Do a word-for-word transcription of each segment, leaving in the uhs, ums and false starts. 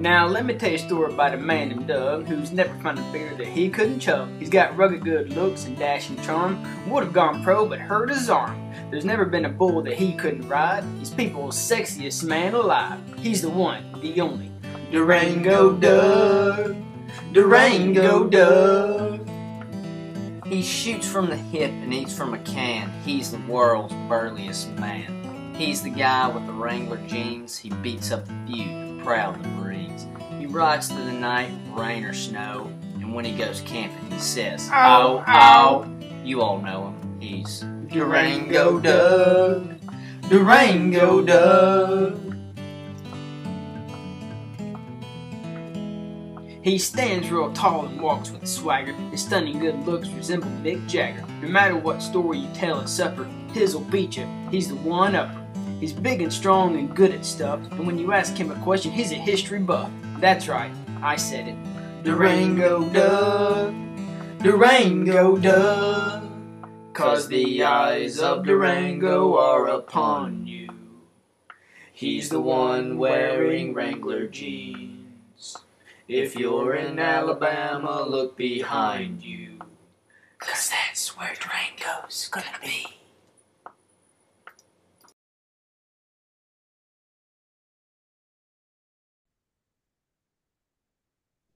Now, let me tell you a story about a man named Doug who's never found a beer that he couldn't chug. He's got rugged good looks and dashing charm. Would have gone pro, but hurt his arm. There's never been a bull that he couldn't ride. He's people's sexiest man alive. He's the one, the only. Durango Doug. Durango Doug. He shoots from the hip and eats from a can. He's the world's burliest man. He's the guy with the Wrangler jeans. He beats up the few, proudly breeds. He rides through the night, rain or snow. And when he goes camping, he says, "Oh, oh." You all know him. He's Durango Doug. Durango Doug. He stands real tall and walks with a swagger. His stunning good looks resemble Mick Jagger. No matter what story you tell at supper, his'll beat you. He's the one-upper. He's big and strong and good at stuff. And when you ask him a question, he's a history buff. That's right, I said it. Durango Doug, Durango Doug, 'cause the eyes of Durango are upon you. He's the one wearing Wrangler jeans. If you're in Alabama, look behind you, 'cause that's where Durango's gonna be.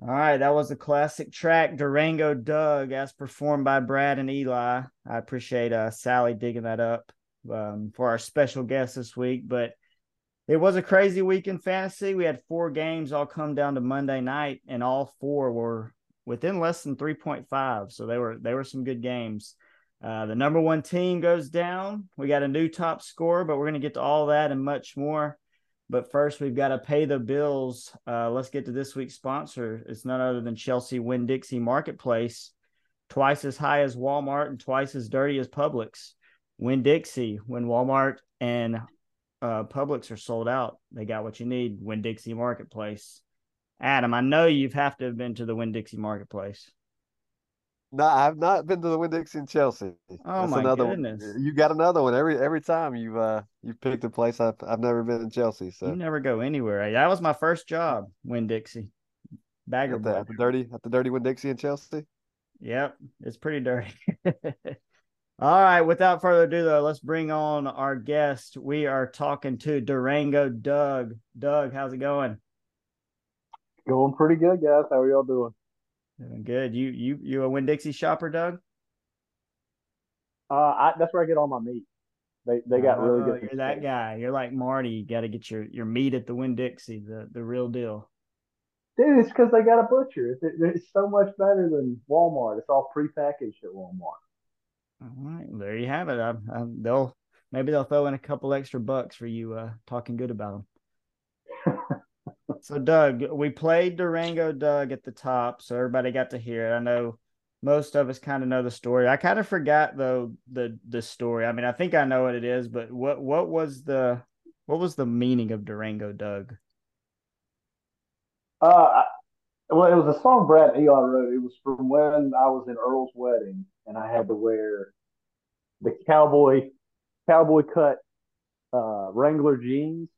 All right, that was a classic track, Durango Doug, as performed by Brad and Eli. I appreciate uh, Sally digging that up um, for our special guest this week, but it was a crazy week in fantasy. We had four games all come down to Monday night, and all four were within less than three point five. So they were they were some good games. Uh, the number one team goes down. We got a new top scorer, but we're going to get to all that and much more. But first, we've got to pay the bills. Uh, let's get to this week's sponsor. It's none other than Chelsea Winn-Dixie Marketplace, twice as high as Walmart and twice as dirty as Publix. Winn-Dixie, when Walmart and Uh, Publix are sold out, they got what you need. Winn-Dixie Marketplace. Adam, I know you've have to have been to the Winn-Dixie Marketplace. No, I've not been to the Winn-Dixie in Chelsea. Oh, that's my another goodness! One. You got another one every every time you uh you picked a place. I've I've never been in Chelsea, so you never go anywhere. That was my first job, Winn-Dixie bagger. At the, at the dirty at the dirty Winn-Dixie in Chelsea. Yep, it's pretty dirty. All right, without further ado, though, let's bring on our guest. We are talking to Durango Doug. Doug, how's it going? Going pretty good, guys. How are y'all doing? Doing good. You you you a Winn-Dixie shopper, Doug? Uh, I, that's where I get all my meat. They they got oh, really good. You're meat. That guy. You're like Marty. You got to get your, your meat at the Winn-Dixie, the, the real deal. Dude, it's because they got a butcher. It's, it's so much better than Walmart. It's all prepackaged at Walmart. All right, there you have it. I, I, they'll maybe they'll throw in a couple extra bucks for you uh, talking good about them. So, Doug, we played Durango Doug at the top, so everybody got to hear it. I know most of us kind of know the story. I kind of forgot though the the story. I mean, I think I know what it is, but what what was the what was the meaning of Durango Doug? Uh, I, well, it was a song Brad and Eli wrote. It was from when I was in Earl's wedding. And I had to wear the cowboy cowboy cut uh, Wrangler jeans.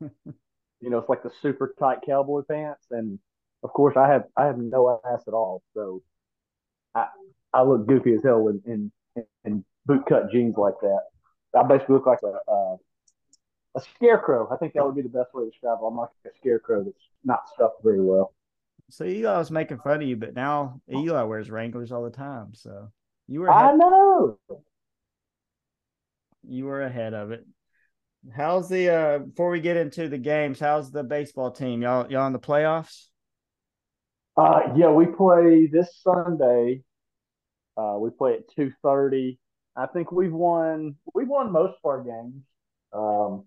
You know, it's like the super tight cowboy pants. And of course, I have I have no ass at all, so I I look goofy as hell in in, in boot cut jeans like that. I basically look like a uh, a scarecrow. I think that would be the best way to describe it. I'm like a scarecrow that's not stuffed very well. So Eli was making fun of you, but now Eli wears Wranglers all the time. So you were ahead. I know. You were ahead of it. How's the uh, before we get into the games, how's the baseball team? Y'all y'all in the playoffs? Uh yeah, we play this Sunday. Uh we play at two thirty. I think we've won we've won most of our games. Um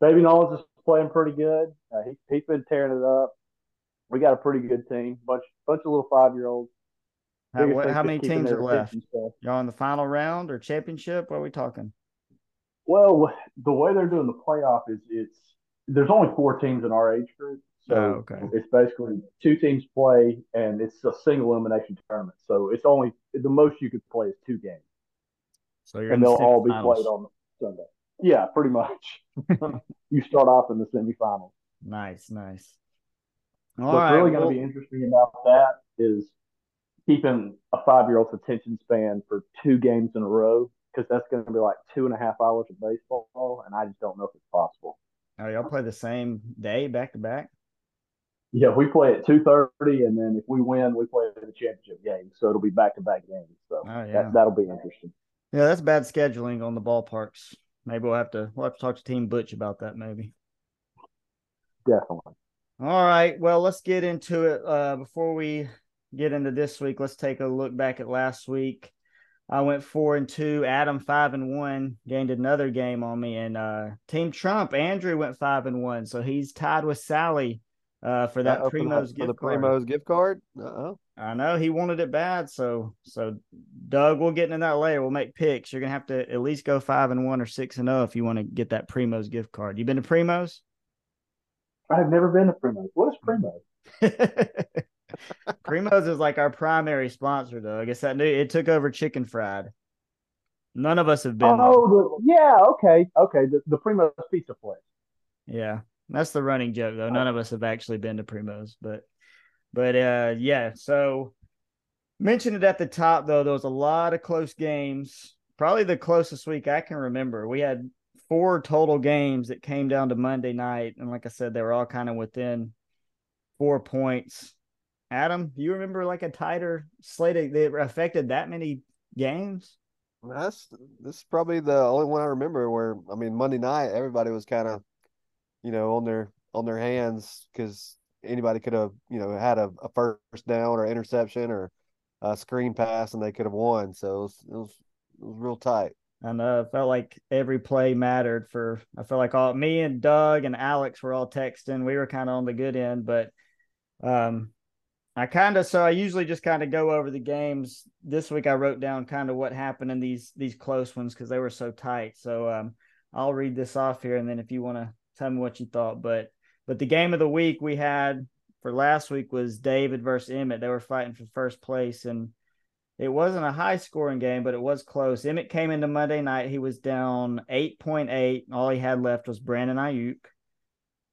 Baby Nolan's is playing pretty good. Uh, he he's been tearing it up. We got a pretty good team, bunch bunch of little five-year-olds. How, what, how many teams are left? Y'all in the final round or championship? What are we talking? Well, the way they're doing the playoff is it's there's only four teams in our age group, so oh, okay. It's basically two teams play, and it's a single elimination tournament. So it's only the most you could play is two games. So you're and they'll all be finals. Played on Sunday. Yeah, pretty much. You start off in the semifinals. Nice, nice. All What's right, really well, going to be interesting about that is keeping a five-year-old's attention span for two games in a row, because that's going to be like two and a half hours of baseball, and I just don't know if it's possible. Are y'all play the same day back-to-back? Yeah, we play at two thirty, and then if we win, we play the championship game. So it'll be back-to-back games. So oh, yeah. that, that'll be interesting. Yeah, that's bad scheduling on the ballparks. Maybe we'll have to we'll have to talk to Team Butch about that maybe. Definitely. All right. Well, let's get into it. Uh, before we get into this week, let's take a look back at last week. I went four and two. Adam five and one gained another game on me, and uh, Team Trump Andrew went five and one, so he's tied with Sally uh, for that uh, Primo's gift for the card. Primo's gift card. Uh-oh. I know he wanted it bad, so so Doug, we'll get into that later. We'll make picks. You're gonna have to at least go five and one or six and zero if you want to get that Primo's gift card. You been to Primo's? I've never been to Primo's. What is Primo's? Primo's is like our primary sponsor, though. I guess that new it took over Chicken Fried. None of us have been. Oh, the, yeah, okay, okay. The, the Primo's pizza place. Yeah, that's the running joke, though. None of us have actually been to Primo's, but, but uh, yeah. So mentioned it at the top, though. There was a lot of close games. Probably the closest week I can remember. We had four total games that came down to Monday night, and like I said, they were all kind of within four points. Adam, do you remember like a tighter slate that affected that many games? That's this is probably the only one I remember where, I mean, Monday night everybody was kind of, you know, on their on their hands because anybody could have, you know, had a, a first down or interception or a screen pass and they could have won. So it was, it was it was real tight. I know. It felt like every play mattered for. I felt like all me and Doug and Alex were all texting. We were kind of on the good end, but. um I kind of, so I usually just kind of go over the games. This week I wrote down kind of what happened in these these close ones because they were so tight. So um, I'll read this off here, and then if you want to tell me what you thought. But but the game of the week we had for last week was David versus Emmett. They were fighting for first place, and it wasn't a high-scoring game, but it was close. Emmett came into Monday night. He was down eight point eight. All he had left was Brandon Ayuk.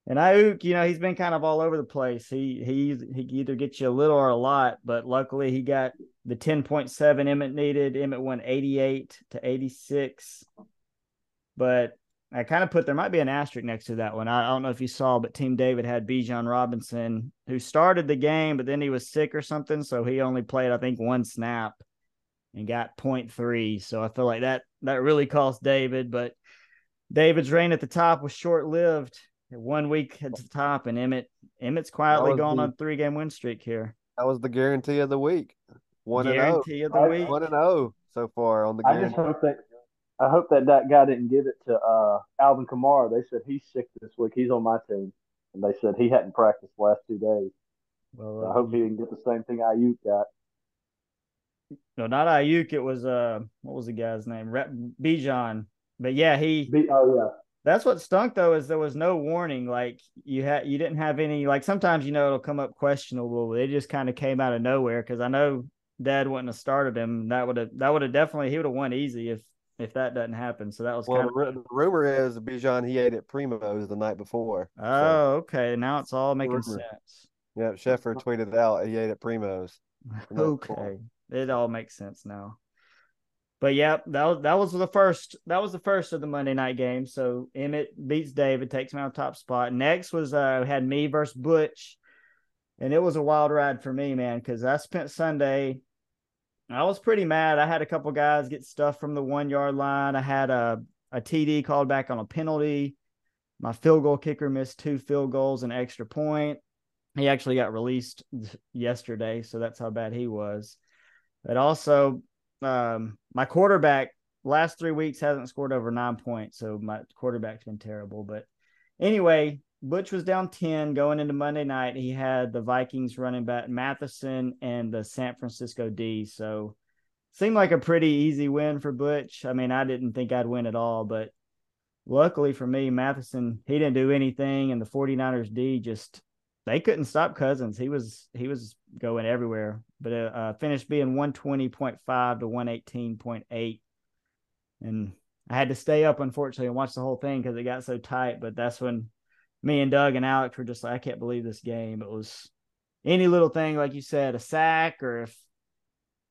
And Ayuk, you know, he's been kind of all over the place. He he he either gets you a little or a lot, but luckily he got the ten point seven Emmett needed. Emmett won eighty-eight to eighty-six. But I kind of put there might be an asterisk next to that one. I, I don't know if you saw, but Team David had Bijan Robinson, who started the game, but then he was sick or something, so he only played, I think, one snap and got point three. So I feel like that that really cost David. But David's reign at the top was short-lived. One week at the top, and Emmett Emmett's quietly going on a three-game win streak here. That was the guarantee of the week. One and oh. Guarantee of the week. One and oh so far on the guarantee. I just hope that I hope that, that guy didn't give it to uh, Alvin Kamara. They said he's sick this week. He's on my team, and they said he hadn't practiced the last two days. Well, uh, I hope he didn't get the same thing Ayuk got. No, not Ayuk. It was uh, what was the guy's name? Rep, Bijan. But yeah, he. B- oh yeah. That's what stunk, though, is there was no warning. Like, you had, you didn't have any – like, sometimes, you know, it'll come up questionable. They just kind of came out of nowhere because I know Dad wouldn't have started him. That would have that would have definitely – he would have won easy if if that doesn't happen. So that was well, kind of – Well, the rumor is Bijan, he ate at Primo's the night before. So. Oh, okay. Now it's all making rumor. sense. Yeah, Sheffer tweeted out he ate at Primo's. Okay. Before. It all makes sense now. But yeah, that was that was the first that was the first of the Monday night game. So Emmett beats David, takes him out of top spot. Next was uh had me versus Butch, and it was a wild ride for me, man, because I spent Sunday. I was pretty mad. I had a couple guys get stuffed from the one yard line. I had a a T D called back on a penalty. My field goal kicker missed two field goals and extra point. He actually got released yesterday, so that's how bad he was. But also. Um, my quarterback last three weeks hasn't scored over nine points, so my quarterback's been terrible. But anyway, Butch was down ten going into Monday night. He had the Vikings running back Matheson and the San Francisco D, so seemed like a pretty easy win for Butch. I mean, I didn't think I'd win at all, but luckily for me, Matheson, he didn't do anything, and the 49ers D just they couldn't stop Cousins. He was he was going everywhere, but uh, finished being one twenty point five to one eighteen point eight. And I had to stay up, unfortunately, and watch the whole thing because it got so tight. But that's when me and Doug and Alex were just like, I can't believe this game. It was any little thing, like you said, a sack, or if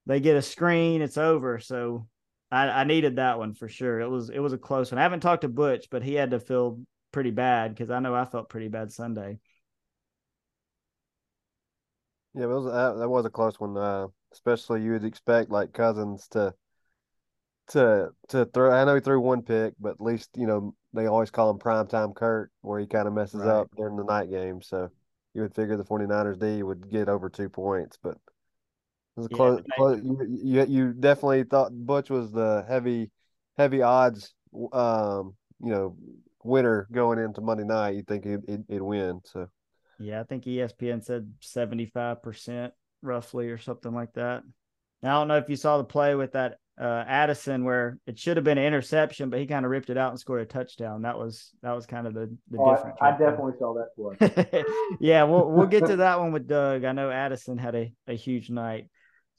they get a screen, it's over. So I, I needed that one for sure. It was it was a close one. I haven't talked to Butch, but he had to feel pretty bad because I know I felt pretty bad Sunday. Yeah, it was, uh, that was a close one. Uh, especially you would expect like Cousins to to to throw. I know he threw one pick, but at least, you know, they always call him primetime Kurt, where he kind of messes right. up during the night game. So you would figure the 49ers D would get over two points, but. Was yeah, close, close, you, you definitely thought Butch was the heavy, heavy odds, um, you know, winner going into Monday night. You think he'd, he'd, he'd win. So, yeah, I think E S P N said seventy-five percent roughly or something like that. Now, I don't know if you saw the play with that uh, Addison where it should have been an interception, but he kind of ripped it out and scored a touchdown. That was that was kind of the, the oh, difference. I, I definitely saw that play. Yeah, we'll we'll get to that one with Doug. I know Addison had a, a huge night.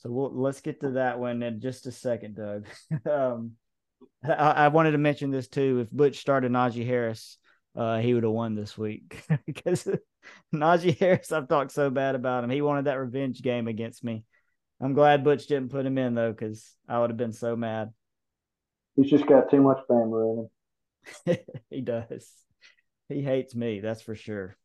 So we'll, let's get to that one in just a second, Doug. um, I, I wanted to mention this, too. If Butch started Najee Harris, uh, he would have won this week. Because Najee Harris, I've talked so bad about him. He wanted that revenge game against me. I'm glad Butch didn't put him in, though, because I would have been so mad. He's just got too much family in him. He does. He hates me, that's for sure.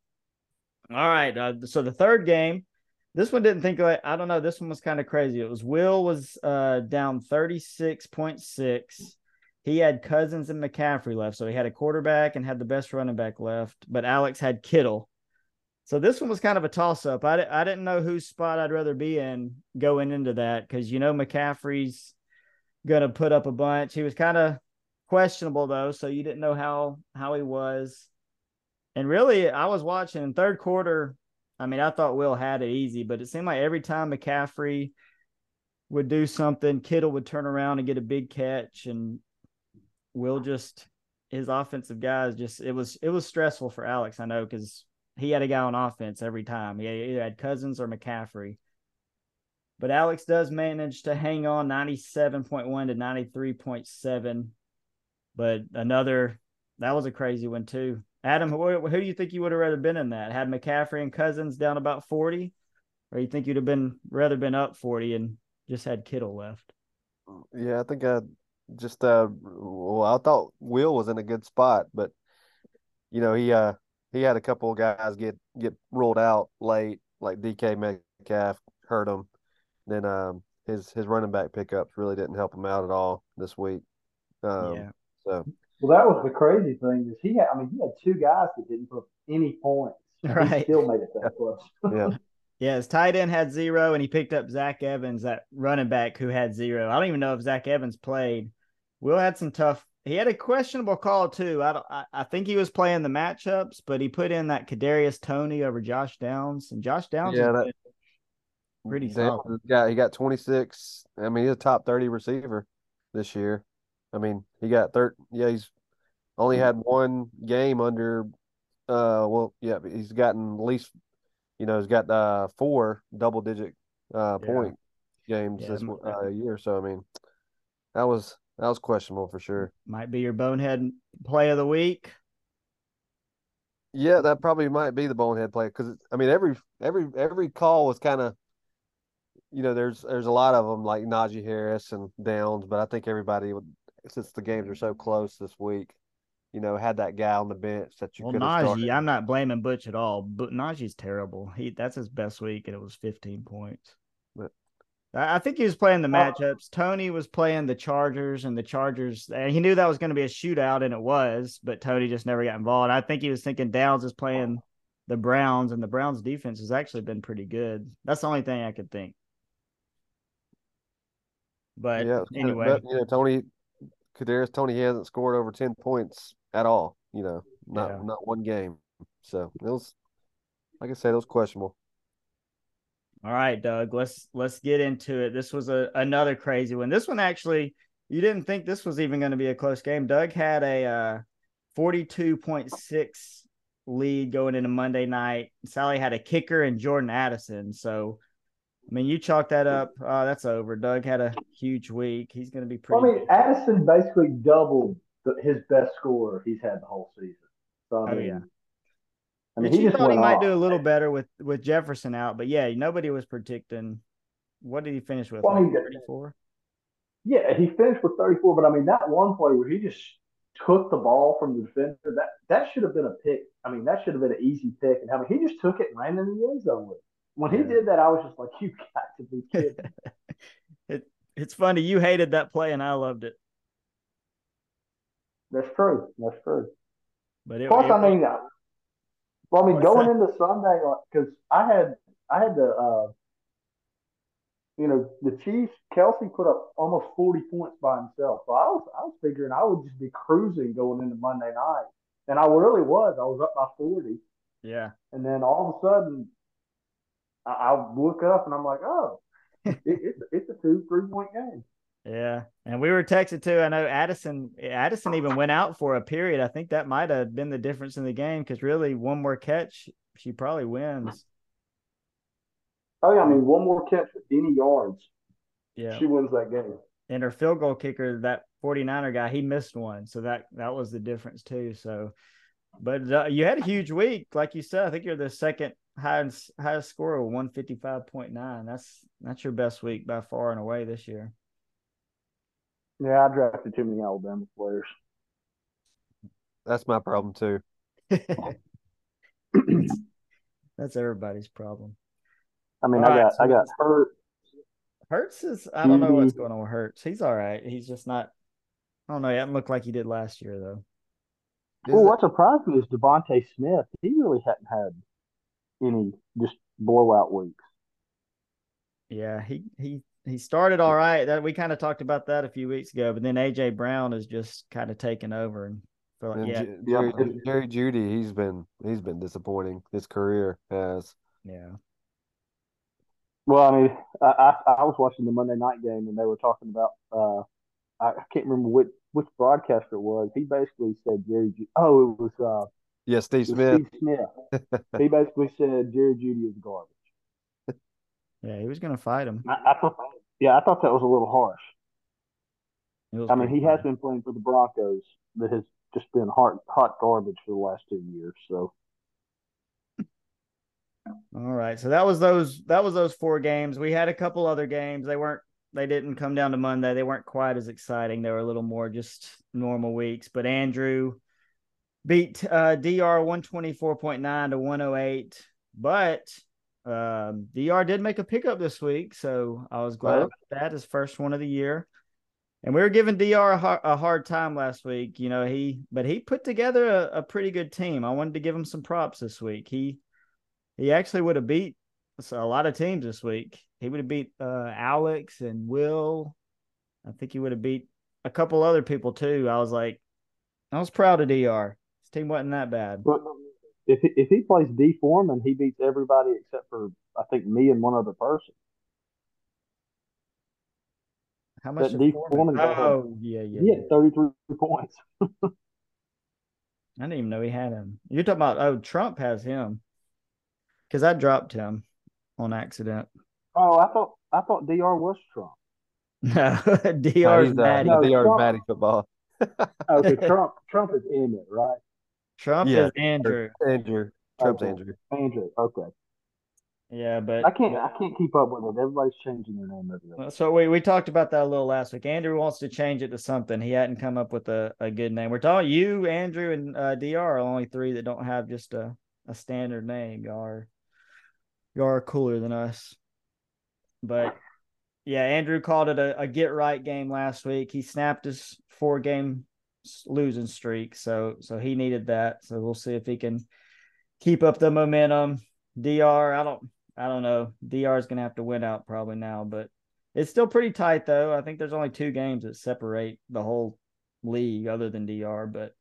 All right, uh, so the third game. This one didn't think like, I don't know. This one was kind of crazy. It was Will was uh, down thirty-six point six. He had Cousins and McCaffrey left. So he had a quarterback and had the best running back left, but Alex had Kittle. So this one was kind of a toss up. I, I didn't know whose spot I'd rather be in going into that. Cause you know, McCaffrey's going to put up a bunch. He was kind of questionable though. So you didn't know how, how he was. And really I was watching in third quarter, I mean, I thought Will had it easy, but it seemed like every time McCaffrey would do something, Kittle would turn around and get a big catch, and Will just his offensive guys just it was it was stressful for Alex, I know, because he had a guy on offense every time. He either had Cousins or McCaffrey, but Alex does manage to hang on ninety-seven point one to ninety-three point seven. But another that was a crazy one too. Adam, who, who do you think you would have rather been in that? Had McCaffrey and Cousins down about forty, or you think you'd have been rather been up forty and just had Kittle left? Yeah, I think I just uh, well, I thought Will was in a good spot, but you know he uh, he had a couple of guys get, get ruled out late, like D K Metcalf hurt him. Then um, his his running back pickups really didn't help him out at all this week. Um, yeah. So. Well, that was the crazy thing is he had, I mean, he had two guys that didn't put any points. Right. He still made it that close. Yeah. Yeah. His tight end had zero and he picked up Zach Evans, that running back who had zero. I don't even know if Zach Evans played. Will had some tough, he had a questionable call too. I don't, I, I think he was playing the matchups, but he put in that Kadarius Toney over Josh Downs and Josh Downs. Yeah, that, pretty solid. Yeah. He got twenty-six. I mean, he's a top thirty receiver this year. I mean, he got third. Yeah, he's only had one game under. Uh, well, yeah, he's gotten at least, you know, he's got uh four double-digit uh yeah. point games yeah, this uh, year. So I mean, that was that was questionable for sure. Might be your bonehead play of the week. Yeah, that probably might be the bonehead play because I mean, every every every call was kind of. You know, there's there's a lot of them like Najee Harris and Downs, but I think everybody would. Since the games are so close this week, you know, had that guy on the bench that you well, could have started. Najee, I'm not blaming Butch at all, but Najee's terrible. He That's his best week, and it was fifteen points. But I think he was playing the matchups. Toney was playing the Chargers, and the Chargers, and he knew that was going to be a shootout, and it was, but Toney just never got involved. I think he was thinking Downs is playing the Browns, and the Browns' defense has actually been pretty good. That's the only thing I could think. But yeah, anyway. But, you know, Toney – Kadarius Toney, he hasn't scored over ten points at all, you know, not yeah. not one game. So it was, like I said, it was questionable. All right, Doug, let's let's get into it. This was a another crazy one. This one actually, you didn't think this was even going to be a close game. Doug had a uh, forty-two point six lead going into Monday night. Sally had a kicker and Jordan Addison. So, I mean, you chalk that up. Uh, that's over. Doug had a huge week. He's going to be pretty. I mean, Addison basically doubled the, his best score he's had the whole season. So, I oh, mean, yeah. I mean, he just thought he might do a little better with, with Jefferson out, but yeah, nobody was predicting. What did he finish with? Well, like thirty-four? Yeah, he finished with thirty-four, but I mean, that one play where he just took the ball from the defender, that, that should have been a pick. I mean, that should have been an easy pick. And I mean, he just took it and ran in the end zone with it. When he yeah. did that, I was just like, you got to be kidding. it, it's funny. You hated that play, and I loved it. That's true. That's true. But it, of course, it, I mean, I, well, I mean, going that? into Sunday, because like, I had I had the, uh, you know, the Chiefs, Kelsey put up almost forty points by himself. So I was, I was figuring I would just be cruising going into Monday night. And I really was. I was up by forty. Yeah. And then all of a sudden, I look up and I'm like, oh, it, it's it's a two, three point game. Yeah, and we were texted too. I know Addison Addison even went out for a period. I think that might have been the difference in the game because really, one more catch, she probably wins. Oh yeah, I mean, one more catch with any yards, yeah, she wins that game. And her field goal kicker, that forty-niner guy, he missed one, so that that was the difference too. So, but uh, you had a huge week, like you said. I think you're the second highest highest score of one fifty-five point nine. That's that's your best week by far and away this year. Yeah, I drafted too many Alabama players. That's my problem too. That's everybody's problem. I mean, all I right, got so I got Hurts. Hurts is I don't know what's going on with Hurts. He's all right. He's just not. I don't know. He doesn't look like he did last year though. Well, what surprised me is Devontae Smith. He really hadn't had any just blowout weeks. Yeah, he he. He started all right. That we kind of talked about that a few weeks ago, but then A J Brown is just kind of taken over and feel like, and yeah, Jerry, Jerry Jeudy, he's been he's been disappointing. His career has. Yeah. Well, I mean, I, I, I was watching the Monday night game and they were talking about uh, I can't remember which which broadcaster it was. He basically said Jerry. Jeudy, oh, it was uh, yeah, Steve Smith. Steve Smith. He basically said Jerry Jeudy is garbage. Yeah, he was going to fight him. I, I thought, yeah, I thought that was a little harsh. I mean, he hard. has been playing for the Broncos that has just been hot, hot garbage for the last two years. So, all right, so that was those. That was those four games. We had a couple other games. They weren't. They didn't come down to Monday. They weren't quite as exciting. They were a little more just normal weeks. But Andrew beat uh, D R one twenty-four point nine to one oh eight, but. Um, D R did make a pickup this week, so I was glad oh. about that. His first one of the year, and we were giving D R a hard, a hard time last week. You know he, but he put together a, a pretty good team. I wanted to give him some props this week. He he actually would have beat a lot of teams this week. He would have beat uh, Alex and Will. I think he would have beat a couple other people too. I was like, I was proud of D R. His team wasn't that bad. But- If he, if he plays D Foreman, he beats everybody except for, I think, me and one other person. How much that D Foreman? Foreman oh, yeah, yeah. He yeah. had thirty-three points. I didn't even know he had him. You're talking about, oh, Trump has him. Because I dropped him on accident. Oh, I thought I thought D R was Trump. No, D R is Maddie. No, D R is Maddie football. Okay, Trump, Trump is Emmett, right? Trump yeah, is Andrew. Andrew. Trump's okay. Andrew. Andrew. Okay. Yeah, but I can't. I can't keep up with it. Everybody's changing their name every day. So we we talked about that a little last week. Andrew wants to change it to something. He hadn't come up with a, a good name. We're talking you, Andrew, and uh, D R are only three that don't have just a, a standard name. Y'all are y'all are cooler than us. But yeah, Andrew called it a, a get right game last week. He snapped his four game. losing streak, so so he needed that. So we'll see if he can keep up the momentum. D R, I don't, I don't know. D R is gonna have to win out probably now, but it's still pretty tight though. I think there's only two games that separate the whole league, other than D R. But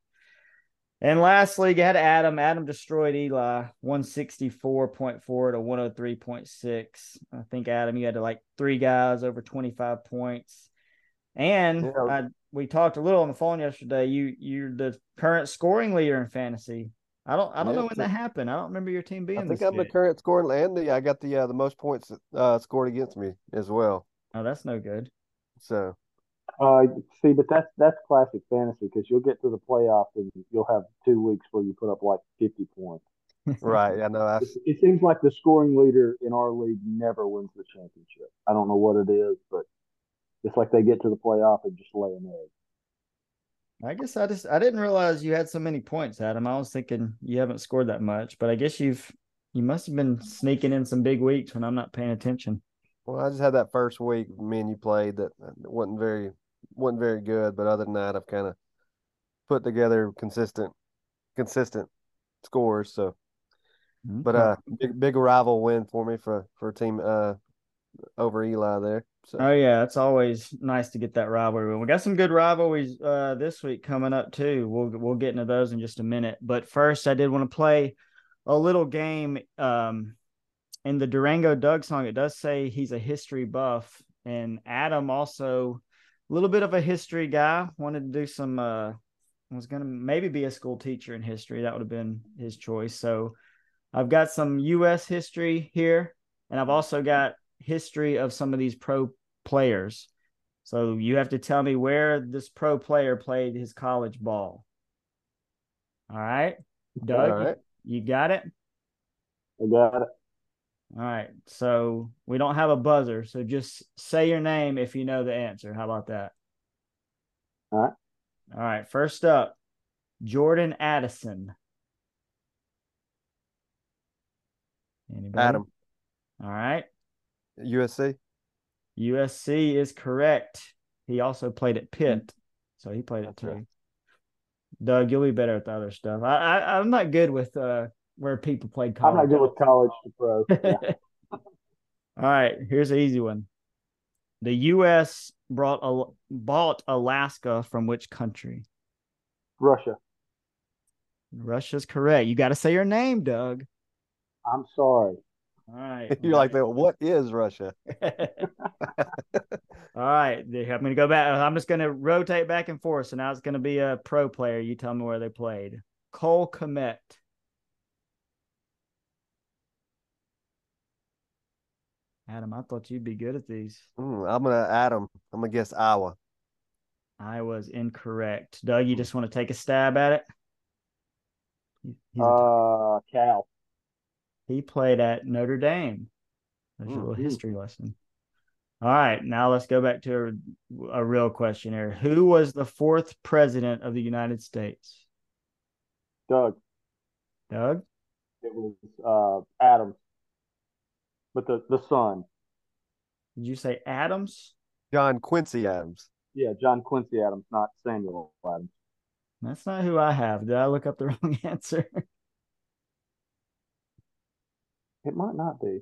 and lastly, you had Adam. Adam destroyed Eli, one sixty-four point four to one oh three point six. I think Adam, you had to like three guys over twenty-five points, and yeah. I. We talked a little on the phone yesterday. You you're the current scoring leader in fantasy. I don't I don't yeah, know when that happened. I don't remember your team being. I think this I'm good. The current scoring Andy. I got the uh, the most points uh, scored against me as well. Oh, that's no good. So, uh, see, but that's that's classic fantasy because you'll get to the playoffs and you'll have two weeks where you put up like fifty points. Right. I know. I've... It seems like the scoring leader in our league never wins the championship. I don't know what it is, but it's like they get to the playoff and just lay an egg. I guess I just I didn't realize you had so many points, Adam. I was thinking you haven't scored that much, but I guess you've you must have been sneaking in some big weeks when I'm not paying attention. Well, I just had that first week me and you played that wasn't very wasn't very good, but other than that, I've kind of put together consistent consistent scores. So, mm-hmm. but uh, big big rival win for me for for a team uh over Eli there. So. Oh yeah, it's always nice to get that rivalry. We got some good rivalries uh, this week coming up too. We'll we'll get into those in just a minute. But first, I did want to play a little game. Um, in the Durango Doug song, it does say he's a history buff, and Adam also a little bit of a history guy. Wanted to do some. Uh, was gonna maybe be a school teacher in history. That would have been his choice. So I've got some U S history here, and I've also got history of some of these pro players. So you have to tell me where this pro player played his college ball. All right, Doug, all right. You got it? I got it. All right, so we don't have a buzzer, so just say your name if you know the answer. How about that? All right. All right, first up, Jordan Addison. Anybody? Adam. All right. U S C. U S C is correct. He also played at Pitt, so he played at okay. too. Doug, you'll be better at the other stuff. I, I, I'm not good with uh, where people played college. I'm not good with college to pro. Yeah. All right, here's an easy one. The U S brought Al- bought Alaska from which country? Russia. Russia's correct. You got to say your name, Doug. I'm sorry. All right. You're like, what is Russia? All right. I'm going to go back. I'm just going to rotate back and forth. So now it's going to be a pro player. You tell me where they played. Cole Kmet. Adam, I thought you'd be good at these. Mm, I'm going to, Adam, I'm going to guess Iowa. Iowa's incorrect. Doug, you just want to take a stab at it? He's uh, Cal. He played at Notre Dame. That's a little history lesson. All right, now let's go back to a, a real question here. Who was the fourth president of the United States? Doug. Doug? It was uh, Adams. But the, the son. Did you say Adams? John Quincy Adams. Yeah, John Quincy Adams, not Samuel Adams. That's not who I have. Did I look up the wrong answer? It might not be.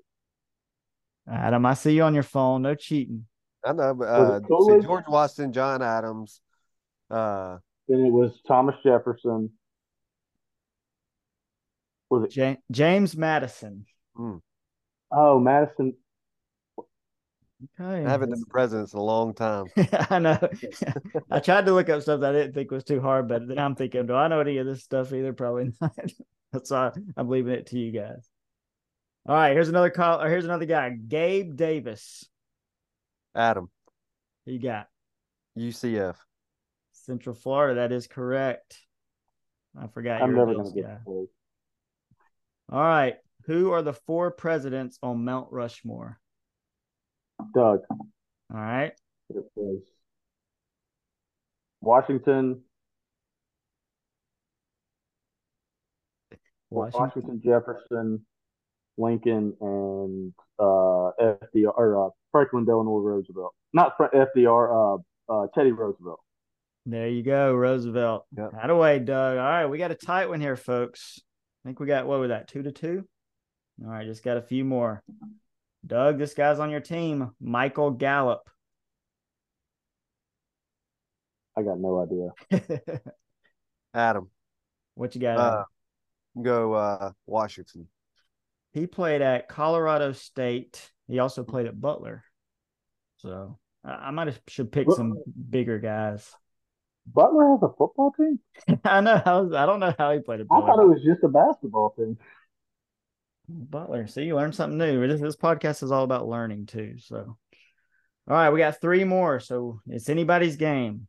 Adam, I see you on your phone. No cheating. I know. But, uh, totally? George Washington, John Adams. Uh, then it was Thomas Jefferson. Was it James, James Madison? Mm. Oh, Madison. Okay. I haven't been the president in a long time. I know. I tried to look up stuff that I didn't think was too hard, but then I'm thinking, do I know any of this stuff either? Probably not. That's why I'm leaving it to you guys. All right, here's another call. Here's another guy, Gabe Davis. Adam, who you got? U C F, Central Florida. That is correct. I forgot. I'm never going to get it. All right, who are the four presidents on Mount Rushmore? Doug. All right. It was Washington. Washington, Washington Jefferson. Lincoln and uh, F D R, or uh, Franklin Delano Roosevelt. Not F D R, uh, uh, Teddy Roosevelt. There you go, Roosevelt. Yep. Out of way, Doug. All right, we got a tight one here, folks. I think we got, what was that, two to two? All right, just got a few more. Doug, this guy's on your team, Michael Gallup. I got no idea. Adam. What you got? Uh, go uh, Washington. He played at Colorado State. He also played at Butler. So I might have should pick some bigger guys. Butler has a football team? I know. I, was, I don't know how he played at Butler. I thought it was just a basketball team. Butler. See, you learned something new. This, this podcast is all about learning, too. So, all right, we got three more. So it's anybody's game.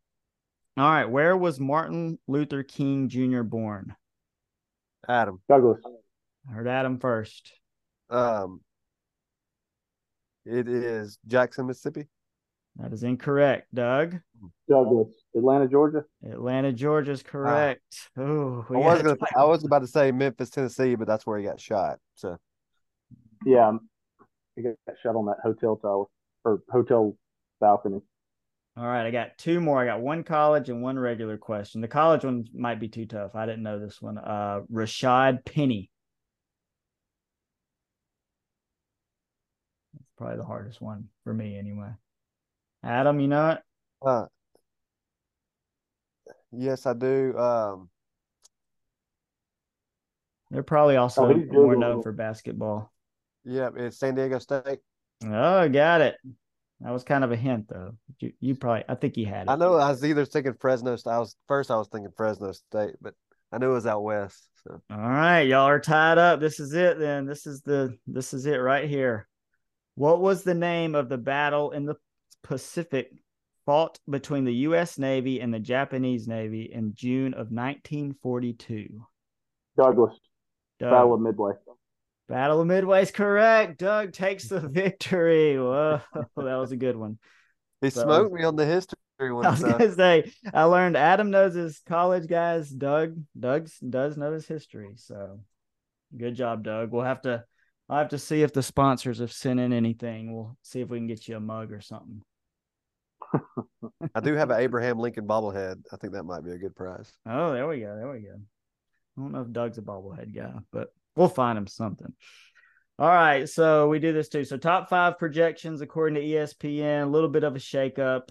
All right, where was Martin Luther King Junior born? Adam. Douglas. I heard Adam first. Um, it is Jackson, Mississippi. That is incorrect, Doug. Douglas, Atlanta, Georgia. Atlanta, Georgia is correct. Uh, Ooh, I was gonna, I was about to say Memphis, Tennessee, but that's where he got shot. So, yeah, he got shot on that hotel tower or hotel balcony. All right, I got two more. I got one college and one regular question. The college one might be too tough. I didn't know this one. Uh, Rashad Penny. That's probably the hardest one for me, anyway. Adam, you know it? Uh, yes, I do. Um, They're probably also oh, more known for basketball. Yeah, it's San Diego State. Oh, got it. That was kind of a hint, though. You, you probably, I think he had it. I know I was either thinking Fresno State. I was, first, I was thinking Fresno State, but I knew it was out west. So. All right, y'all are tied up. This is it, then. This is the this is it right here. What was the name of the battle in the Pacific fought between the U S Navy and the Japanese Navy in June of nineteen forty-two? Douglas. Doug. Battle of Midway. Battle of Midway is correct. Doug takes the victory. Whoa, that was a good one. He so, smoked me on the history one. I was going to say, I learned Adam knows his college guys. Doug Doug's, does know his history. So good job, Doug. We'll have to I'll have to see if the sponsors have sent in anything. We'll see if we can get you a mug or something. I do have an Abraham Lincoln bobblehead. I think that might be a good prize. Oh, there we go. There we go. I don't know if Doug's a bobblehead guy, but we'll find him something. All right. So we do this too. So top five projections, according to E S P N, a little bit of a shakeup.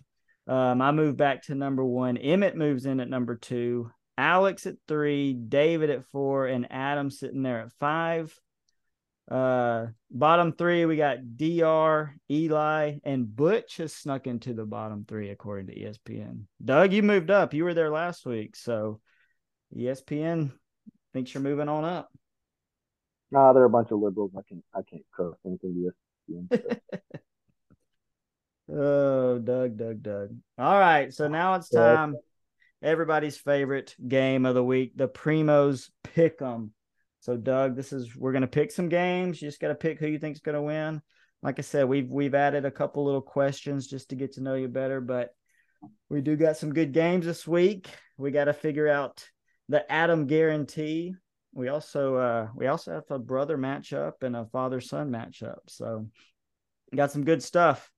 Um, I move back to number one. Emmett moves in at number two. Alex at three. David at four. And Adam sitting there at five. Uh, bottom three, we got D R, Eli, and Butch has snuck into the bottom three, according to E S P N. Doug, you moved up. You were there last week. So E S P N thinks you're moving on up. No, nah, they're a bunch of liberals. I can I can't coach anything to E S P N. Oh, Doug, Doug, Doug. All right, so now it's time. Everybody's favorite game of the week, the Primo's Pick'em. So, Doug, this is we're gonna pick some games. You just gotta pick who you think's gonna win. Like I said, we've we've added a couple little questions just to get to know you better, but we do got some good games this week. We gotta figure out the Adam guarantee. We also uh, we also have a brother matchup and a father-son matchup. So, got some good stuff.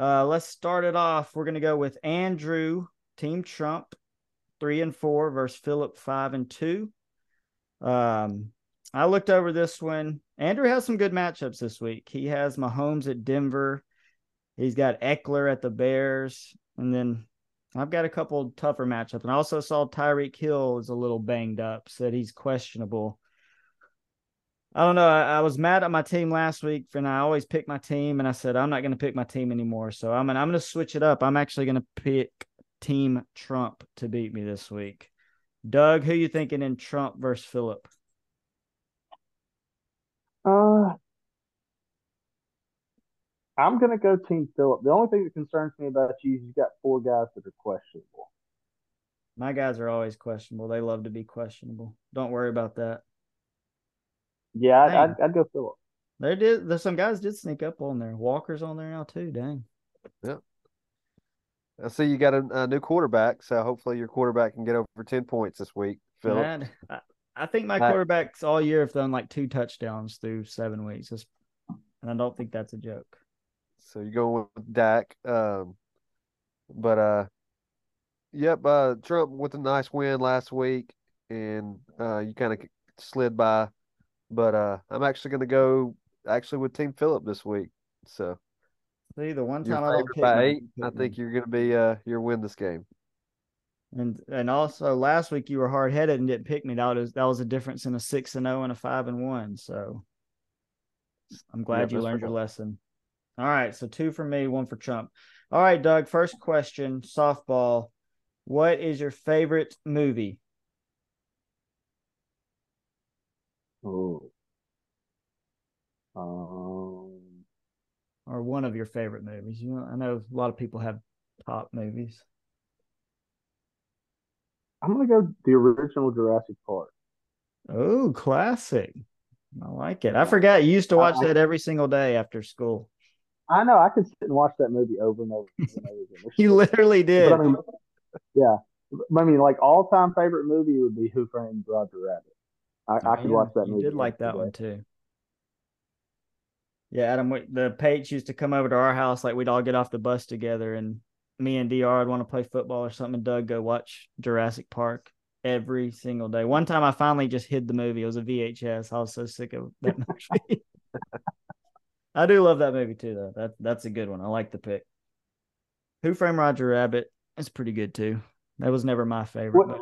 Uh, let's start it off. We're gonna go with Andrew, Team Trump, three and four versus Philip, five and two. Um, I looked over this one. Andrew has some good matchups this week. He has Mahomes at Denver. He's got Eckler at the Bears. And then I've got a couple tougher matchups. And I also saw Tyreek Hill is a little banged up, said he's questionable. I don't know. I, I was mad at my team last week, and I always pick my team. And I said, I'm not going to pick my team anymore. So I'm, I'm going to switch it up. I'm actually going to pick Team Trump to beat me this week. Doug, who you thinking in Trump versus Philip? Uh, I'm going to go Team Philip. The only thing that concerns me about you is you've got four guys that are questionable. My guys are always questionable. They love to be questionable. Don't worry about that. Yeah, I'd, I'd, I'd go Philip. There did. There's some guys did sneak up on there. Walker's on there now too. Dang. Yep. I see you got a, a new quarterback, so hopefully your quarterback can get over ten points this week, Philip. I, I think my quarterbacks all year have done like two touchdowns through seven weeks, it's, and I don't think that's a joke. So you go with Dak. Um, but, uh, yep, uh, Trump with a nice win last week, and uh, you kind of slid by. But uh, I'm actually going to go actually with Team Philip this week, so. See, the one time I don't pick by eight, I think you're going to be uh, your win this game. And and also last week you were hard headed and didn't pick me. That was that was a difference in a six and zero and a five and one. So I'm glad yeah, you learned your lesson. All right, so two for me, one for Trump. All right, Doug. First question, softball. What is your favorite movie? Oh. Um. Or one of your favorite movies. You know, I know a lot of people have top movies. I'm going to go the original Jurassic Park. Oh, classic. I like it. I forgot you used to watch I, that every single day after school. I know. I could sit and watch that movie over and over and over again. You literally did. But I mean, yeah. I mean, like, all-time favorite movie would be Who Framed Roger Rabbit. I, oh, I could yeah. watch that you movie. You did like that one, too. Yeah, Adam, we, the Pates used to come over to our house. Like, we'd all get off the bus together, and me and D R would want to play football or something, and Doug go watch Jurassic Park every single day. One time, I finally just hid the movie. It was a V H S. I was so sick of that movie. I do love that movie, too, though. That, that's a good one. I like the pick. Who Framed Roger Rabbit is pretty good, too. That was never my favorite. What,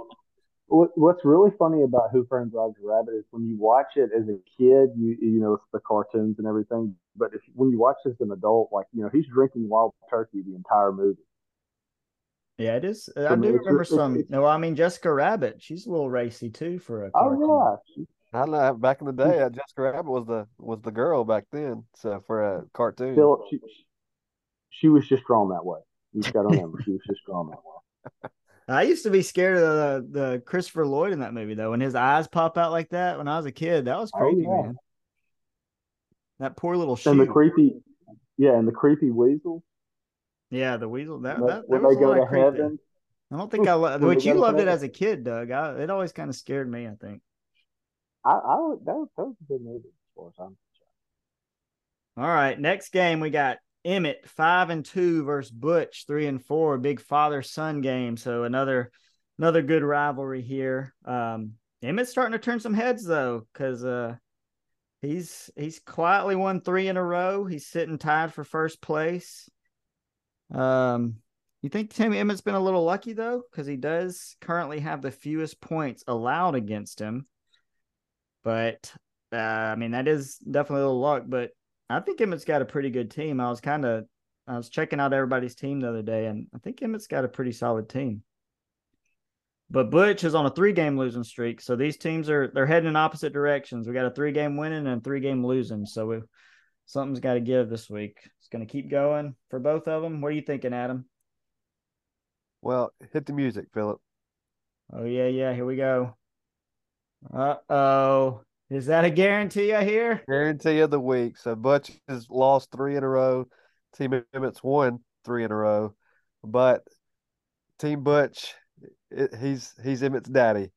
what, what's really funny about Who Framed Roger Rabbit is when you watch it as a kid, you you know, it's the cartoons and everything. But if, when you watch it as an adult, like, you know, he's drinking wild turkey the entire movie. Yeah, it is. So I do remember it's, some. It's, no, I mean, Jessica Rabbit. She's a little racy, too, for a cartoon. Oh, yeah. I know. Back in the day, Jessica Rabbit was the was the girl back then. So for a cartoon. Philip, she, she was just drawn that way. You just got to remember, she was just drawn that way. I used to be scared of the, the Christopher Lloyd in that movie, though. When his eyes pop out like that when I was a kid, that was crazy, oh, yeah. man. That poor little shit. And the creepy, yeah, and the creepy weasel. Yeah, the weasel. That, that, that was a lot of creepy. I don't think I loved it. But you loved it as a kid, Doug. I, it always kind of scared me, I think. I, I would, that, was, that was a good movie as far as I'm concerned. All right, next game we got. Emmett five and two versus Butch three and four, big father son game. So another another good rivalry here. Um, Emmett's starting to turn some heads though, because uh, he's he's quietly won three in a row. He's sitting tied for first place. Um, you think Tim Emmett's been a little lucky though, because he does currently have the fewest points allowed against him. But uh, I mean that is definitely a little luck, but. I think Emmett's got a pretty good team. I was kind of, I was checking out everybody's team the other day, and I think Emmett's got a pretty solid team. But Butch is on a three-game losing streak, so these teams are they're heading in opposite directions. We got a three-game winning and a three-game losing, so we, something's got to give this week. It's going to keep going for both of them. What are you thinking, Adam? Well, hit the music, Philip. Oh yeah, yeah. Here we go. Uh oh. Is that a guarantee I hear? Guarantee of the week. So Butch has lost three in a row. Team Emmett's won three in a row. But Team Butch, it, he's he's Emmett's daddy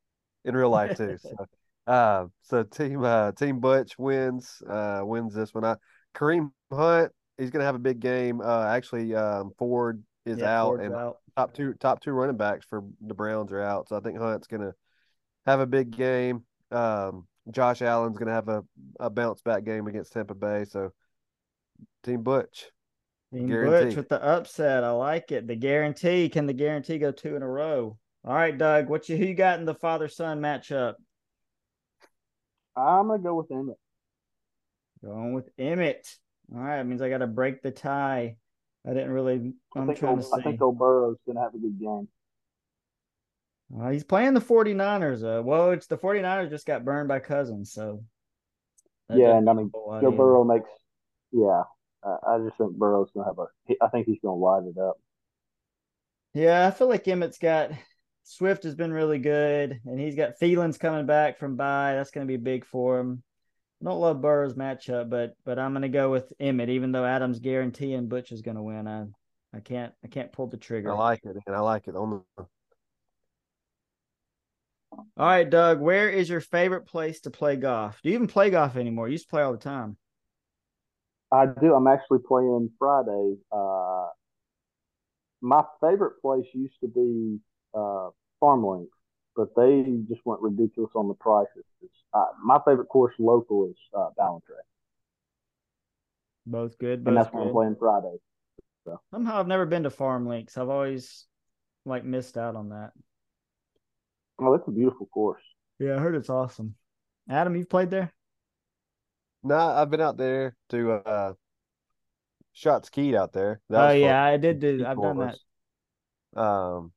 in real life too. so uh, so Team uh, Team Butch wins uh, wins this one. I, Kareem Hunt, he's going to have a big game. Uh, actually, um, Ford is yeah, out, Ford's and out. top two top two running backs for the Browns are out. So I think Hunt's going to have a big game. Um, Josh Allen's going to have a, a bounce-back game against Tampa Bay, so Team Butch. Team guarantee. Butch with the upset. I like it. The guarantee. Can the guarantee go two in a row? All right, Doug, what you, who you got in the father-son matchup? I'm going to go with Emmett. Going with Emmett. All right, it means I got to break the tie. I didn't really – I'm trying to see. I think old Burrow's going to have a good game. Uh, he's playing the 49ers. Uh, well, it's the 49ers just got burned by Cousins, so. Yeah, and I mean, Joe Burrow makes – yeah, uh, I just think Burrow's going to have a – I think he's going to light it up. Yeah, I feel like Emmett's got – Swift has been really good, and he's got Thielen's coming back from bye. That's going to be big for him. I don't love Burrow's matchup, but but I'm going to go with Emmett, even though Adam's guaranteeing Butch is going to win. I I can't I can't pull the trigger. I like it, and I like it on the – All right, Doug, where is your favorite place to play golf? Do you even play golf anymore? You used to play all the time. I do. I'm actually playing Friday. Uh, my favorite place used to be uh, FarmLinks, but they just went ridiculous on the prices. Uh, my favorite course local is uh, Ballantrae. Both good. Both and that's good. What I'm playing Friday. So. Somehow I've never been to FarmLinks. I've always like missed out on that. Oh, that's a beautiful course. Yeah, I heard it's awesome. Adam, you've played there? No, nah, I've been out there to uh, shot skied out there. That oh yeah, fun. I did do. I've done us. that. Um,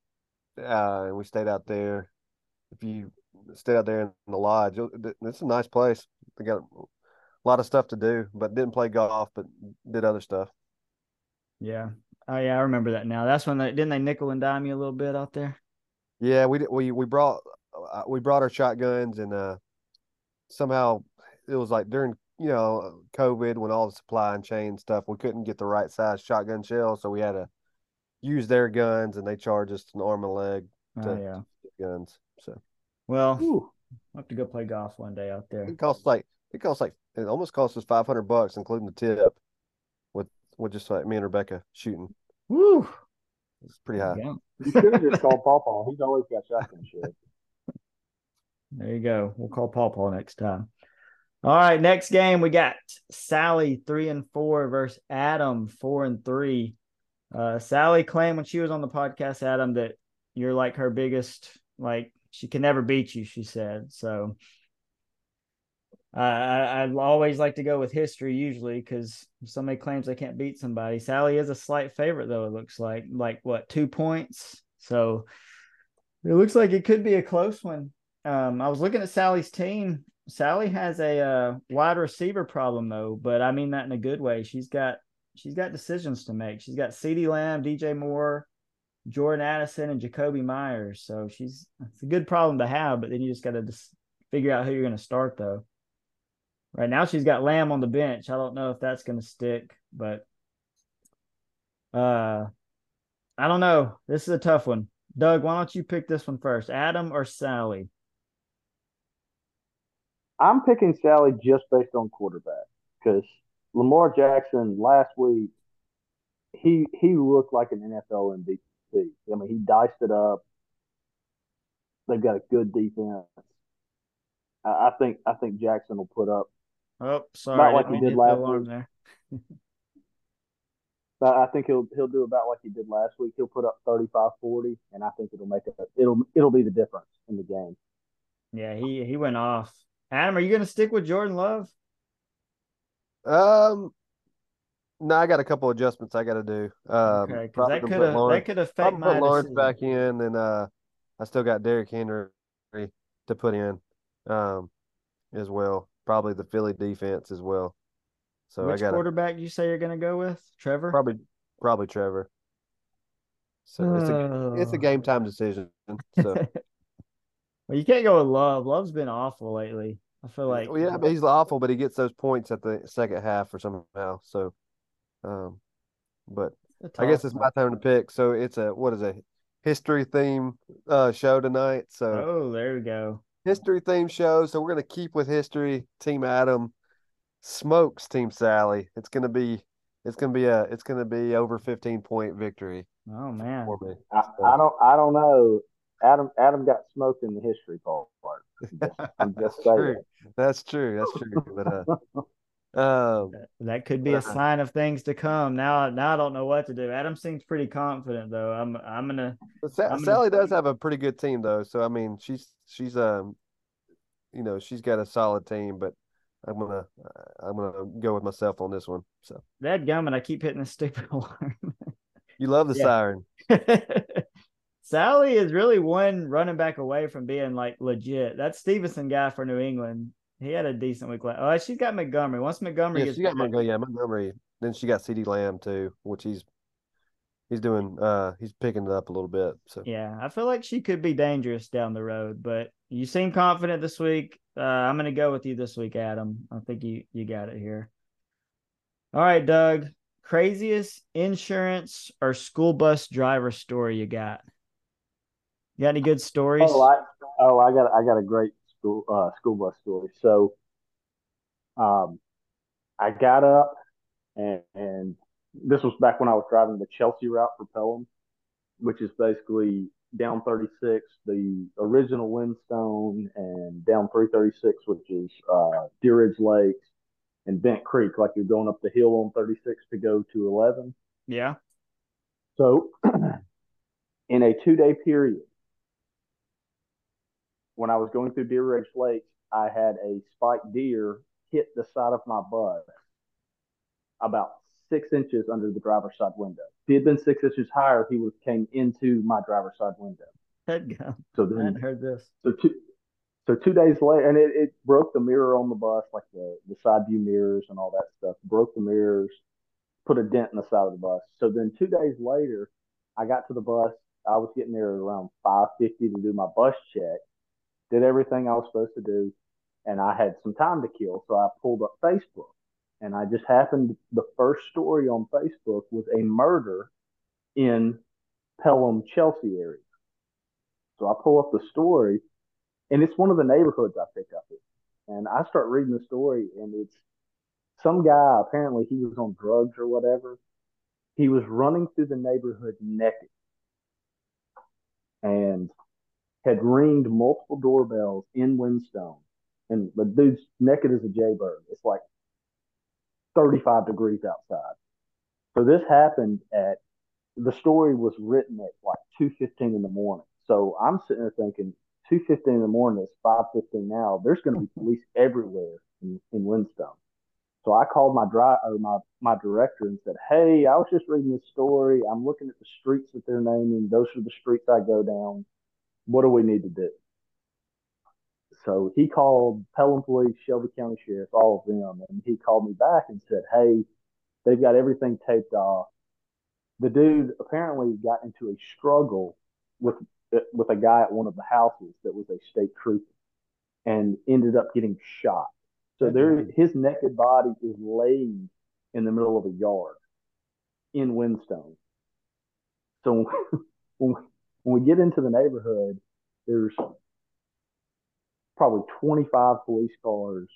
uh, we stayed out there. If you stayed out there in the lodge, it's a nice place. They got a lot of stuff to do, but didn't play golf, but did other stuff. Yeah. Oh yeah, I remember that now. That's when they didn't they nickel and dime you a little bit out there. Yeah, we we we brought we brought our shotguns and uh, somehow it was like during, you know, COVID, when all the supply and chain stuff, we couldn't get the right size shotgun shells, so we had to use their guns, and they charged us an arm and leg to oh, yeah. get guns. So, well, Whew. I'll have to go play golf one day out there. It costs like it costs like it almost cost us five hundred bucks, including the tip, with with just like me and Rebecca shooting. Woo, it's pretty high. Yeah. You should have just called Pawpaw. He's always got shotgun shells. There you go. We'll call Pawpaw next time. All right, next game we got Sally three and four versus Adam four and three. Uh, Sally claimed when she was on the podcast, Adam, that you're like her biggest, like she can never beat you, she said. So uh, I I always like to go with history usually, because if somebody claims they can't beat somebody, Sally is a slight favorite though. It looks like like what two points. So it looks like it could be a close one. Um, I was looking at Sally's team. Sally has a uh, wide receiver problem though, but I mean that in a good way. She's got she's got decisions to make. She's got CeeDee Lamb, D J Moore, Jordan Addison, and Jacoby Myers. So she's it's a good problem to have, but then you just got to dis- figure out who you're going to start though. Right now she's got Lamb on the bench. I don't know if that's going to stick, but uh, I don't know. This is a tough one. Doug, why don't you pick this one first? Adam or Sally? I'm picking Sally just based on quarterback, because Lamar Jackson last week, he he looked like an N F L M V P. I mean, he diced it up. They've got a good defense. I, I think I think Jackson will put up. Oh, sorry, not like he did last week. There. But I think he'll he'll do about like he did last week. He'll put up thirty-five forty, and I think it'll make it. It'll it'll be the difference in the game. Yeah, he he went off. Adam, are you going to stick with Jordan Love? Um, no, I got a couple adjustments I got to do. Um, okay, because that could that could affect my decision. Lawrence back in, and uh, I still got Derrick Henry to put in, um, as well. Probably the Philly defense as well. So which I gotta, quarterback you say you're going to go with? Trevor? Probably, probably Trevor. So oh. it's a it's a game time decision. So. Well, you can't go with Love. Love's been awful lately. I feel like well, yeah, but he's awful, but he gets those points at the second half or somehow. So, um, but I guess it's my time to pick. So it's a what is a history theme uh, show tonight. So oh, there we go. History theme show. So we're gonna keep with history. Team Adam smokes Team Sally. It's gonna be it's gonna be a it's gonna be over fifteen point victory. Oh man, for me. I, I don't I don't know. Adam Adam got smoked in the history part. I'm just saying. True. That's true. That's true. But uh, um, that could be a sign of things to come. Now, now I don't know what to do. Adam seems pretty confident, though. I'm I'm gonna. Sa- I'm Sally gonna... does have a pretty good team, though. So I mean, she's she's um, you know, she's got a solid team. But I'm gonna I'm gonna go with myself on this one. So that gum, and I keep hitting the stupid alarm. You love the yeah. siren. Sally is really one running back away from being, like, legit. That Stevenson guy for New England, he had a decent week last. Oh, she's got Montgomery. Once Montgomery yeah, gets she got Montgomery, yeah, Montgomery. Then she got CeeDee Lamb, too, which he's he's doing uh, – he's picking it up a little bit. So yeah, I feel like she could be dangerous down the road. But you seem confident this week. Uh, I'm going to go with you this week, Adam. I think you, you got it here. All right, Doug. Craziest insurance or school bus driver story you got? You got any good stories? Oh, I, oh, I got I got a great school uh, school bus story. So, um, I got up, and, and this was back when I was driving the Chelsea route for Pelham, which is basically down thirty-six, the original Whinstone, and down three thirty-six, which is uh, Deer Ridge Lake and Bent Creek, like you're going up the hill on thirty-six to go to eleven. Yeah. So, in a two-day period, when I was going through Deer Ridge Lake, I had a spiked deer hit the side of my bus about six inches under the driver's side window. If he had been six inches higher, he would have came into my driver's side window. So then, I hadn't heard this. So two, so two days later, and it, it broke the mirror on the bus, like the, the side view mirrors and all that stuff. Broke the mirrors, put a dent in the side of the bus. So then two days later, I got to the bus. I was getting there around five fifty to do my bus check. Did everything I was supposed to do, and I had some time to kill, so I pulled up Facebook, and I just happened, the first story on Facebook was a murder in Pelham, Chelsea area. So I pull up the story, and it's one of the neighborhoods I pick up in. And I start reading the story, and it's some guy, apparently he was on drugs or whatever. He was running through the neighborhood naked and had ringed multiple doorbells in Winstone. And the dude's naked as a jaybird. It's like thirty-five degrees outside. So this happened at, the story was written at like two fifteen in the morning. So I'm sitting there thinking, two fifteen in the morning, it's five fifteen now. There's going to be police everywhere in, in Winstone. So I called my dry, or my, my director and said, hey, I was just reading this story. I'm looking at the streets that they're naming. Those are the streets I go down. What do we need to do? So he called Pelham Police, Shelby County Sheriff, all of them. And he called me back and said, hey, they've got everything taped off. The dude apparently got into a struggle with with a guy at one of the houses that was a state trooper and ended up getting shot. So there, his naked body is laid in the middle of a yard in Winstone. So when we, when we get into the neighborhood, there's probably twenty-five police cars.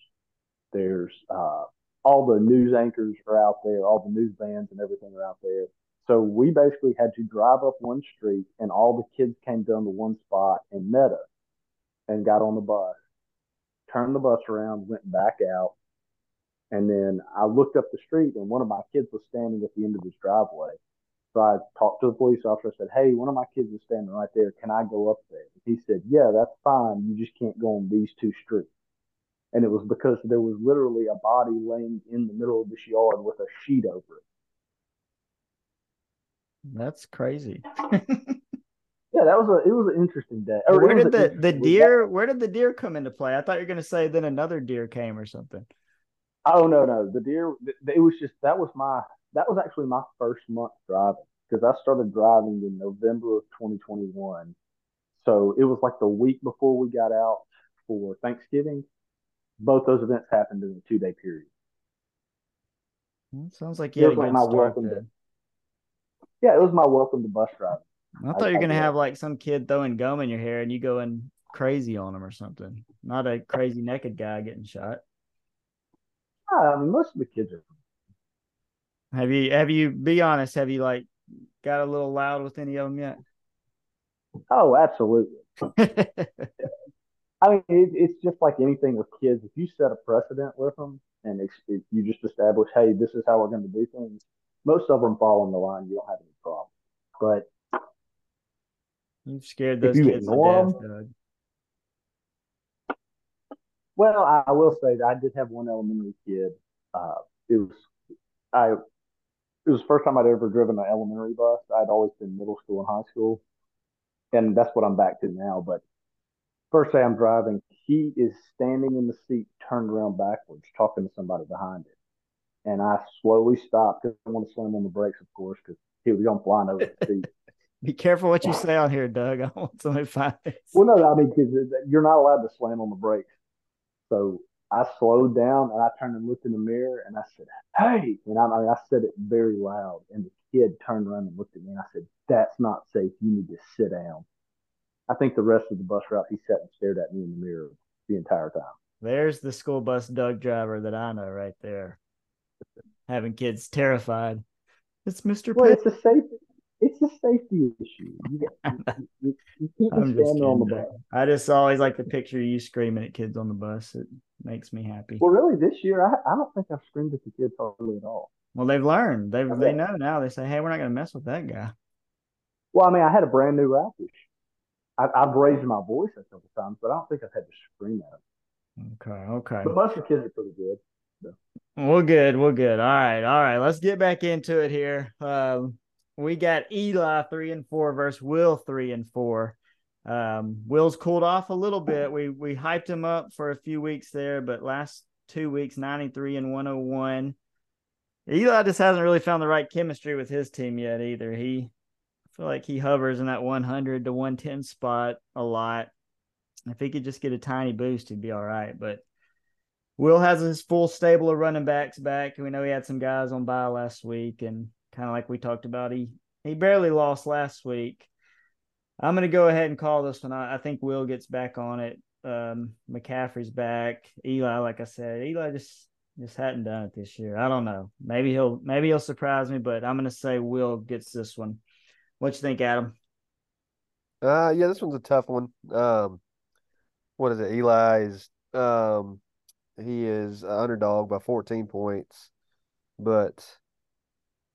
There's uh, all the news anchors are out there. All the news vans and everything are out there. So we basically had to drive up one street, and all the kids came down to one spot and met us and got on the bus, turned the bus around, went back out. And then I looked up the street, and one of my kids was standing at the end of his driveway. So I talked to the police officer. I said, hey, one of my kids is standing right there. Can I go up there? He said, yeah, that's fine. You just can't go on these two streets. And it was because there was literally a body laying in the middle of this yard with a sheet over it. That's crazy. Yeah, that was a it was an interesting day. Or where did the, the deer day. Where did the deer come into play? I thought you were going to say then another deer came or something. Oh no, no, the deer. It was just that was my that was actually my first month driving, because I started driving in November of twenty twenty-one. So it was like the week before we got out for Thanksgiving. Both those events happened in a two day period. Well, sounds like you had a good start there. Yeah, it was my welcome to bus driving. I thought I, you were going to have like some kid throwing gum in your hair and you going crazy on him or something. Not a crazy naked guy getting shot. I mean, most of the kids are. Have you, have you, be honest, have you like got a little loud with any of them yet? Oh, absolutely. I mean, it, it's just like anything with kids. If you set a precedent with them and if, if you just establish, hey, this is how we're going to do things, most of them fall on the line. You don't have any problem. But you've scared those you kids to death, Doug. Well, I, I will say that I did have one elementary kid. Uh, it was I. It was the first time I'd ever driven an elementary bus. I'd always been middle school and high school, and that's what I'm back to now. But first day I'm driving, he is standing in the seat, turned around backwards, talking to somebody behind it. And I slowly stopped because I want to slam on the brakes, of course, because he was going flying over the seat. Be careful what you say out here, Doug. I want somebody to find this. Well, no, I mean, because you're not allowed to slam on the brakes. So I slowed down and I turned and looked in the mirror and I said, hey. And I, I mean, I said it very loud. And the kid turned around and looked at me and I said, that's not safe. You need to sit down. I think the rest of the bus route, he sat and stared at me in the mirror the entire time. There's the school bus Doug driver that I know right there. Having kids terrified. It's Mister Well, Pitt. It's a safety. It's a safety issue. You, got, you, you, you I'm just kidding, on the bus. I just always like the picture of you screaming at kids on the bus. It makes me happy. Well, really, this year I, I don't think I've screamed at the kids hardly at all. Well, they've learned. They I mean, they know now. They say, "Hey, we're not going to mess with that guy." Well, I mean, I had a brand new route issue. I, I've raised my voice a couple times, but I don't think I've had to scream at them. Okay, okay. But most of the kids are pretty good. So. We're good. We're good. All right. All right. Let's get back into it here. Um, we got Eli three and four versus Will three and four. Um, Will's cooled off a little bit. We we hyped him up for a few weeks there, but last two weeks, ninety-three and one oh one. Eli just hasn't really found the right chemistry with his team yet either. He I feel like he hovers in that one hundred to one ten spot a lot. If he could just get a tiny boost, he'd be all right. But Will has his full stable of running backs back. We know he had some guys on bye last week, and kind of like we talked about, he, he barely lost last week. I'm going to go ahead and call this one. I, I think Will gets back on it. Um, McCaffrey's back. Eli, like I said, Eli just just hadn't done it this year. I don't know. Maybe he'll maybe he'll surprise me, but I'm going to say Will gets this one. What you think, Adam? Uh, yeah, this one's a tough one. Um, what is it? Eli is um, he is an underdog by fourteen points, but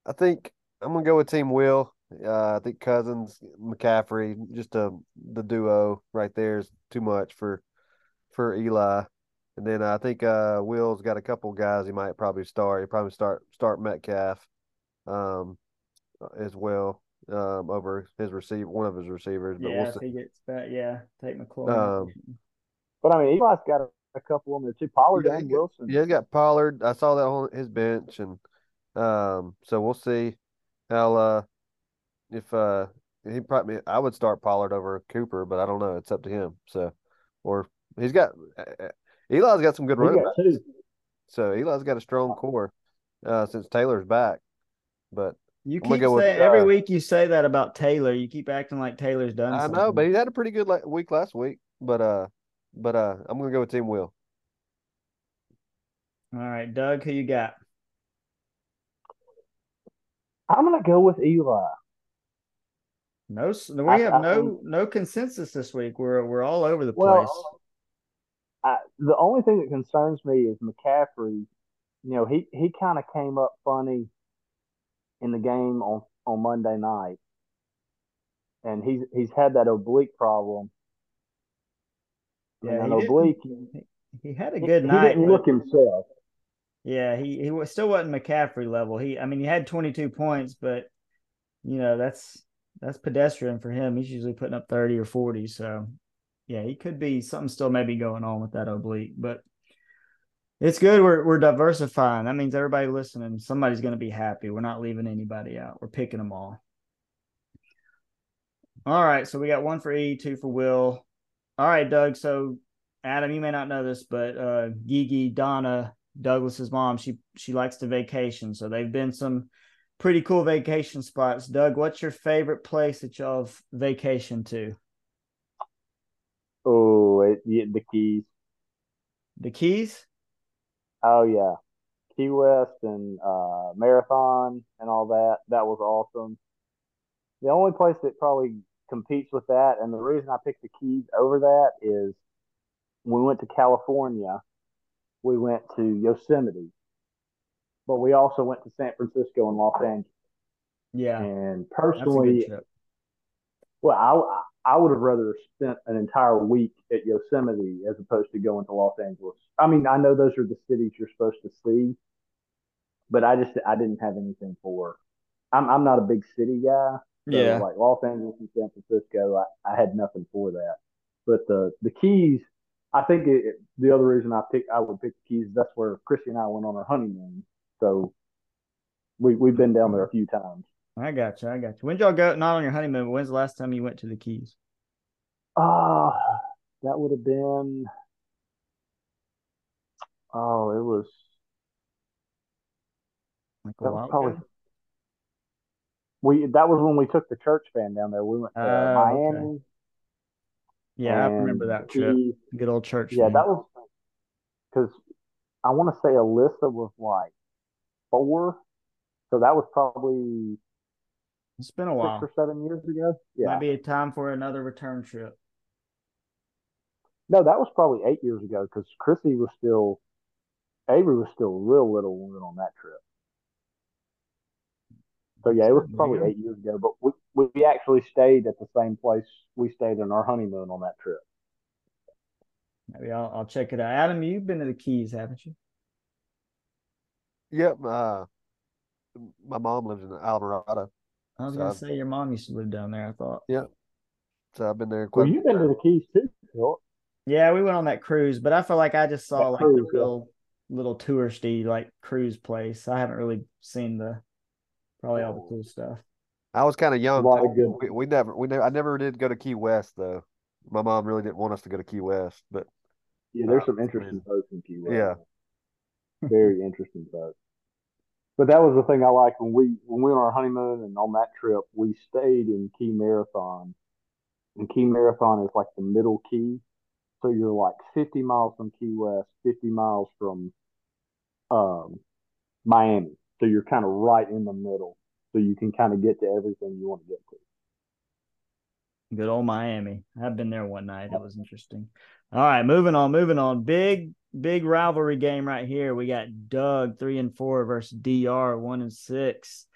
I think I'm going to go with Team Will. Uh, I think Cousins, McCaffrey, just a, the duo right there is too much for for Eli. And then I think uh, Will's got a couple guys he might probably start. He'll probably start start Metcalf um, as well um, over his receiver, one of his receivers. But yeah, we'll I think it's that. Yeah, take McClure. Um, but I mean, Eli's got a, a couple on there too. Pollard yeah, and Wilson. Yeah, he's got Pollard. I saw that on his bench, and um, so we'll see how. Uh, If uh, he probably, I would start Pollard over Cooper, but I don't know. It's up to him. So, or he's got uh, Eli's got some good running backs. So Eli's got a strong core uh, since Taylor's back. But you keep saying with, every uh, week you say that about Taylor. You keep acting like Taylor's done. I something. know, but he had a pretty good la- week last week. But uh, but uh, I'm gonna go with Team Will. All right, Doug, who you got? I'm gonna go with Eli. No, we I, have I, no no consensus this week. We're we're all over the well, place. I, the only thing that concerns me is McCaffrey. You know, he, he kind of came up funny in the game on, on Monday night, and he's he's had that oblique problem. Yeah, and that he oblique. He had a good he, night. He didn't but... look himself. Yeah, he he was, still wasn't McCaffrey level. He I mean he had twenty-two points, but you know that's. That's pedestrian for him. He's usually putting up thirty or forty. So, yeah, he could be – something still maybe going on with that oblique. But it's good we're we're diversifying. That means everybody listening, somebody's going to be happy. We're not leaving anybody out. We're picking them all. All right, so we got one for E, two for Will. All right, Doug, so Adam, you may not know this, but uh, Gigi, Donna, Douglas's mom, she she likes to vacation. So they've been some – pretty cool vacation spots. Doug, what's your favorite place that y'all have vacationed to? Oh, it, yeah, the Keys. The Keys? Oh, yeah. Key West and uh, Marathon and all that. That was awesome. The only place that probably competes with that, and the reason I picked the Keys over that is when we went to California, we went to Yosemite. But we also went to San Francisco and Los Angeles. Yeah. And personally, well, I, I would have rather spent an entire week at Yosemite as opposed to going to Los Angeles. I mean, I know those are the cities you're supposed to see, but I just I didn't have anything for. I'm I'm not a big city guy. So yeah. Like Los Angeles and San Francisco, I, I had nothing for that. But the the Keys, I think it, the other reason I pick I would pick the Keys. That's where Christy and I went on our honeymoon. So we, we've been down there a few times. I got you. I got you. When did y'all go? Not on your honeymoon, but when's the last time you went to the Keys? Uh, that would have been – oh, it was – like a while probably, ago? We, that was when we took the church van down there. We went to uh, Miami. Okay. Yeah, I remember that trip. The, Good old church Yeah, van. That was – because I want to say Alyssa was like – Four, so that was probably it's been a while, six or seven years ago. Yeah, might be a time for another return trip. No, that was probably eight years ago because Chrissy was still, Avery was still real little when we went on that trip. So yeah, it was probably eight years ago. But we we actually stayed at the same place we stayed on our honeymoon on that trip. Maybe I'll, I'll check it out. Adam, you've been to the Keys, haven't you? Yep, uh, my mom lives in Alvarado. I was so gonna I've, say your mom used to live down there. I thought. Yep. So I've been there. Well, you've been to the Keys too. Phil. Yeah, we went on that cruise, but I feel like I just saw that like cruise, the real yeah. little touristy like cruise place. I haven't really seen the probably all the cool stuff. I was kind of young. Too. We, we never, we never, I never did go to Key West though. My mom really didn't want us to go to Key West, but yeah, there's uh, some interesting folks in Key West. Yeah. Very interesting folks. But that was the thing I liked when we when we were on our honeymoon and on that trip, we stayed in Key Marathon. And Key Marathon is like the middle key. So you're like fifty miles from Key West, fifty miles from um, Miami. So you're kind of right in the middle. So you can kind of get to everything you want to get to. Good old Miami. I've been there one night. That was interesting. All right, moving on, moving on. Big, big rivalry game right here. We got Doug three and four versus D R one and six.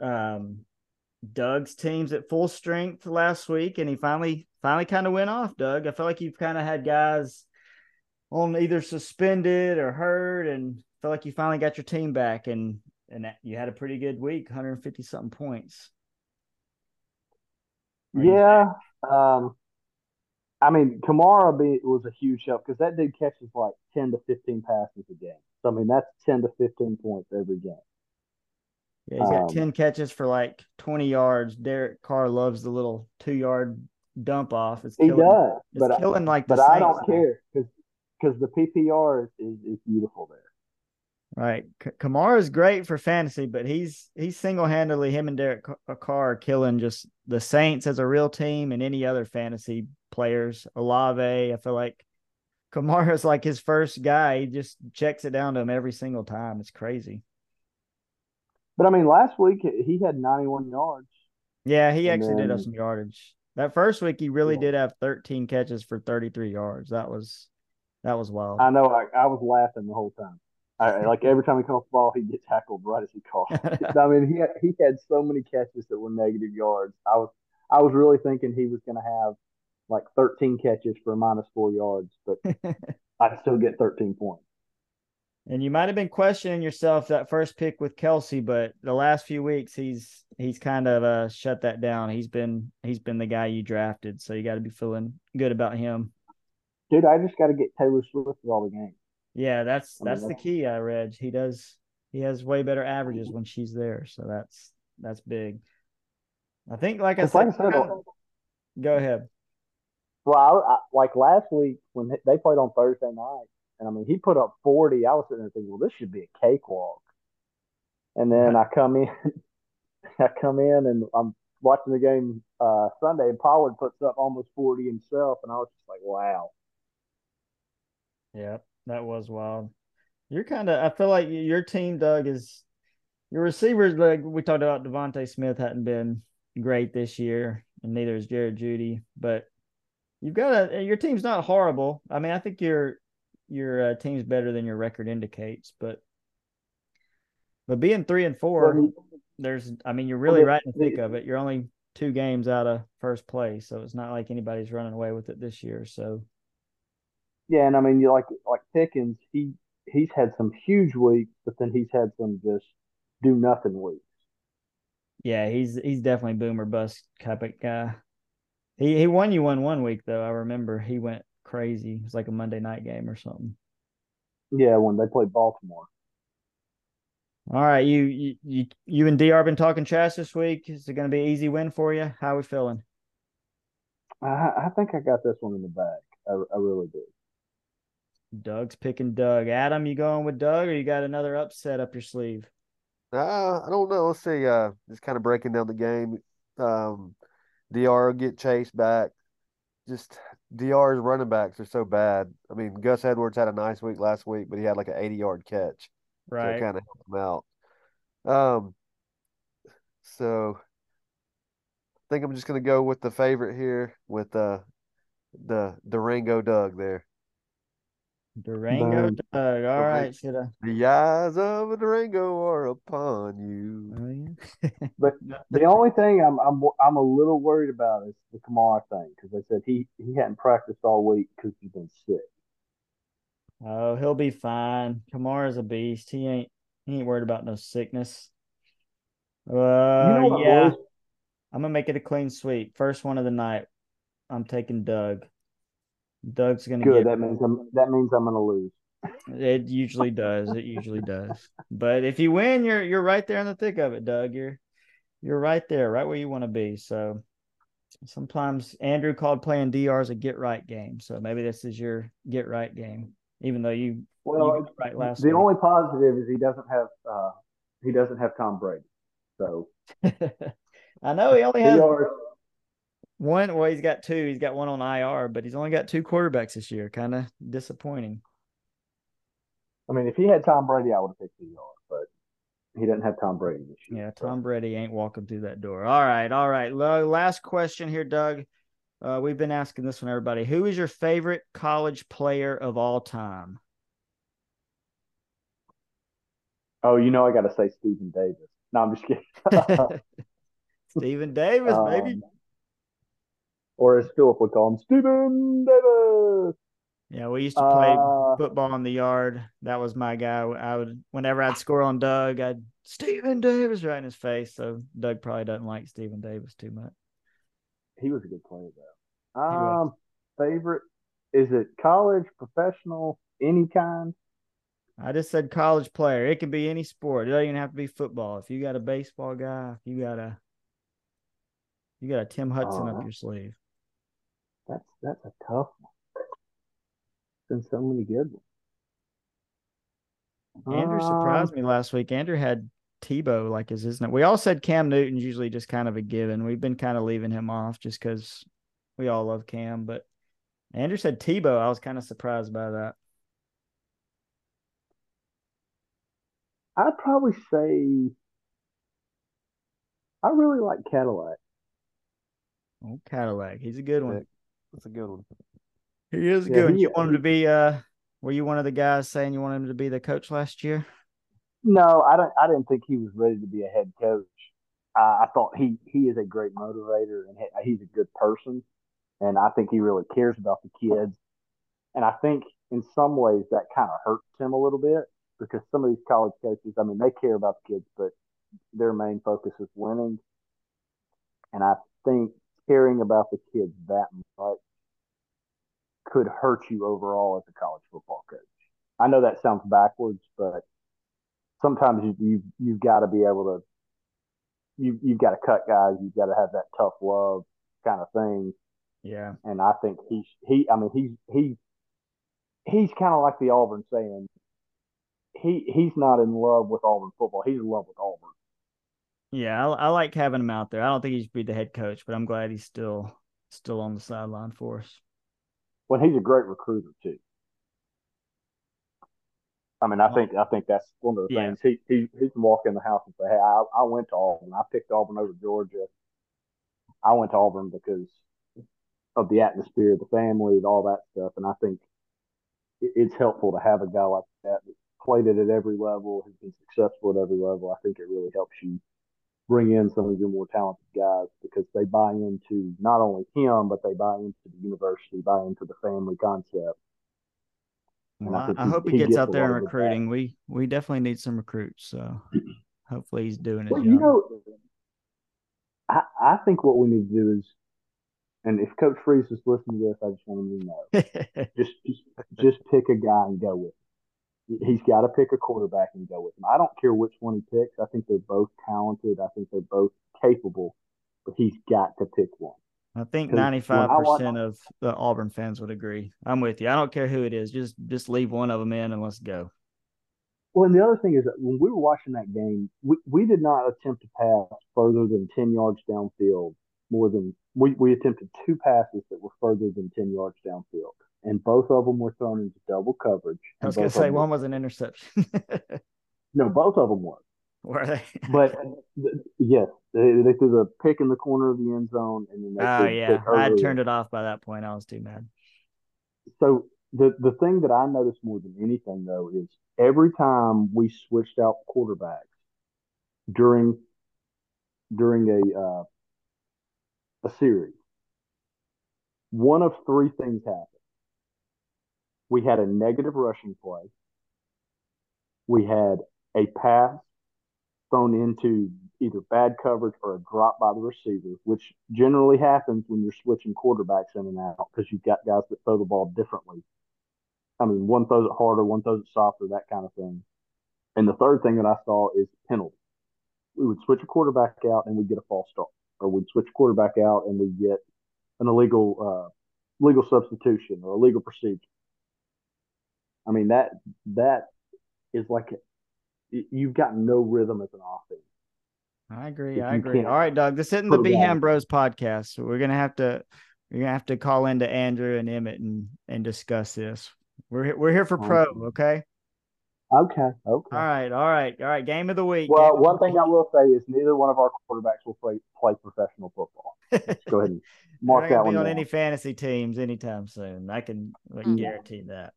Um, Doug's team's at full strength last week, and he finally, finally kind of went off. Doug, I feel like you've kind of had guys on either suspended or hurt, and felt like you finally got your team back, and and you had a pretty good week, one hundred fifty something points. Yeah, um, I mean, Kamara be, was a huge help because that dude catches like ten to fifteen passes a game. So, I mean, that's ten to fifteen points every game. Yeah, he's got um, ten catches for like twenty yards. Derek Carr loves the little two-yard dump off. It's killing, he does. It's but killing I, like the But Saints. I don't care because the P P R is, is beautiful there. Right. K- Kamara is great for fantasy, but he's he's single-handedly, him and Derek Carr are killing just the Saints as a real team and any other fantasy players. Olave, I feel like Kamara's like his first guy. He just checks it down to him every single time. It's crazy. But, I mean, last week he had ninety-one yards. Yeah, he actually then, did have some yardage. That first week he really yeah. did have thirteen catches for thirty-three yards. That was that was wild. I know. I, I was laughing the whole time. I, like every time he comes off the ball, he gets tackled right as he calls. I mean, he had, he had so many catches that were negative yards. I was I was really thinking he was going to have like thirteen catches for minus four yards, but I'd still get thirteen points. And you might have been questioning yourself that first pick with Kelsey, but the last few weeks he's he's kind of uh, shut that down. He's been he's been the guy you drafted, so you got to be feeling good about him. Dude, I just got to get Taylor Swift with all the games. Yeah, that's that's I mean, the key. I read he does he has way better averages when she's there, so that's that's big. I think, like I said, go ahead. Well, I, I, like last week when they played on Thursday night, and I mean he put up forty. I was sitting there thinking, well, this should be a cakewalk. And then I come in, I come in, and I'm watching the game uh, Sunday, and Pollard puts up almost forty himself, and I was just like, wow. Yeah. That was wild. You're kind of – I feel like your team, Doug, is – your receivers, like we talked about, Devontae Smith hadn't been great this year, and neither is Jerry Jeudy. But you've got a – your team's not horrible. I mean, I think your your uh, team's better than your record indicates. But but being three and four, well, there's – I mean, you're really well, right in the thick of it. You're only two games out of first place, so it's not like anybody's running away with it this year, so – Yeah, and I mean, you like like Pickens, he he's had some huge weeks, but then he's had some just do nothing weeks. Yeah, he's he's definitely boomer bust type of guy. He he won you one one week though. I remember he went crazy. It was like a Monday night game or something. Yeah, when they played Baltimore. All right, you you you, you and D R been talking trash this week. Is it going to be an easy win for you? How are we feeling? I I think I got this one in the bag. I I really do. Doug's picking Doug. Adam, you going with Doug, or you got another upset up your sleeve? Uh, I don't know. Let's see. Uh, just kind of breaking down the game. Um, D R will get chased back. Just D R's running backs are so bad. I mean, Gus Edwards had a nice week last week, but he had like an eighty-yard catch. Right. So it kind of helped him out. Um, so I think I'm just going to go with the favorite here with uh, the Durango Doug there. Durango Doug. All the, right, should I? The eyes of a Durango are upon you. Oh, yeah. But the only thing I'm I'm I'm a little worried about is the Kamara thing because they said he, he hadn't practiced all week because he's been sick. Oh, he'll be fine. Kamara's a beast. He ain't he ain't worried about no sickness. Uh, you know yeah. Boys? I'm gonna make it a clean sweep. First one of the night. I'm taking Doug. Doug's gonna good. Get that means I'm, that means I'm gonna lose. It usually does. It usually does. But if you win, you're you're right there in the thick of it, Doug. You're you're right there, right where you want to be. So sometimes Andrew called playing D R's a get right game. So maybe this is your get right game. even though you well you right last. The week. Only positive is he doesn't have uh, he doesn't have Tom Brady. So I know he only has D R. One. Well, he's got two. He's got one on I R, but he's only got two quarterbacks this year. Kind of disappointing. I mean, if he had Tom Brady, I would have picked D R, but he doesn't have Tom Brady this year. Yeah, Tom so. Brady ain't walking through that door. All right, all right. Last question here, Doug. Uh, we've been asking this one, everybody. Who is your favorite college player of all time? Oh, you know I got to say Stephen Davis. No, I'm just kidding. Stephen Davis, um, baby. Or as Philip would call him, Stephen Davis. Yeah, we used to play uh, football in the yard. That was my guy. I would, whenever I'd score on Doug, I'd Stephen Davis right in his face. So Doug probably doesn't like Stephen Davis too much. He was a good player though. Um, favorite, is it college, professional, any kind? I just said college player. It could be any sport. It doesn't even have to be football. If you got a baseball guy, if you got a, you got a Tim Hudson uh, up your sleeve. That's that's a tough one. Been so many good ones. Andrew surprised um, me last week. Andrew had Tebow, like is his name. We all said Cam Newton's usually just kind of a given. We've been kind of leaving him off just because we all love Cam. But Andrew said Tebow. I was kind of surprised by that. I'd probably say I really like Cadillac. Oh, Cadillac. He's a good one. That's a good one. He is good. Yeah, you want him to be? Uh, were you one of the guys saying you wanted him to be the coach last year? No, I don't. I didn't think he was ready to be a head coach. Uh, I thought he, he is a great motivator and he, he's a good person, and I think he really cares about the kids. And I think in some ways that kind of hurts him a little bit because some of these college coaches, I mean, they care about the kids, but their main focus is winning. And I think caring about the kids that much could hurt you overall as a college football coach. I know that sounds backwards, but sometimes you, you you've got to be able to you you've got to cut guys. You've got to have that tough love kind of thing. Yeah, and I think he he I mean he's he he's kind of like the Auburn saying. He he's not in love with Auburn football. He's in love with Auburn. Yeah, I, I like having him out there. I don't think he should be the head coach, but I'm glad he's still still on the sideline for us. Well, he's a great recruiter too. I mean, I think I think that's one of the yeah. things he he he can walk in the house and say, "Hey, I, I went to Auburn. I picked Auburn over Georgia. I went to Auburn because of the atmosphere, the family, and all that stuff." And I think it, it's helpful to have a guy like that that played it at every level, who's been successful at every level. I think it really helps you bring in some of your more talented guys because they buy into not only him, but they buy into the university, buy into the family concept. Well, I, I he, hope he, he gets, gets out there in recruiting. We we definitely need some recruits, so hopefully he's doing it. Well, you know, I, I think what we need to do is, and if Coach Freeze is listening to this, I just want him to know, just, just, just pick a guy and go with him. He's got to pick a quarterback and go with him. I don't care which one he picks. I think they're both talented. I think they're both capable, but he's got to pick one. I think ninety-five percent of the Auburn fans would agree. I'm with you. I don't care who it is. Just just leave one of them in and let's go. Well, and the other thing is that when we were watching that game, we, we did not attempt to pass further than ten yards downfield. More than we, we attempted two passes that were further than ten yards downfield, and both of them were thrown into double coverage. I was going to say one was an interception. No, both of them were. Were they? But yes, they, they threw the pick in the corner of the end zone, and then they oh yeah, I had turned it off by that point. I was too mad. So the the thing that I noticed more than anything though is every time we switched out quarterbacks during during a uh, a series, one of three things happened. We had a negative rushing play. We had a pass thrown into either bad coverage or a drop by the receiver, which generally happens when you're switching quarterbacks in and out because you've got guys that throw the ball differently. I mean, one throws it harder, one throws it softer, that kind of thing. And the third thing that I saw is penalty. We would switch a quarterback out and we'd get a false start, or we'd switch a quarterback out and we'd get an illegal uh, legal substitution or illegal procedure. I mean, that that is like you've got no rhythm as an offense. I agree. I agree. All right, Doug. This isn't the Beeham Bros podcast. So we're gonna have to we're gonna have to call into Andrew and Emmett and and discuss this. We're we're here for pro, okay? Okay. Okay. All right. All right. All right. Game of the week. Well, one thing I will say is neither one of our quarterbacks will play play professional football. Let's go ahead and mark that one. Not on any fantasy teams anytime soon. I can, I can yeah. guarantee that.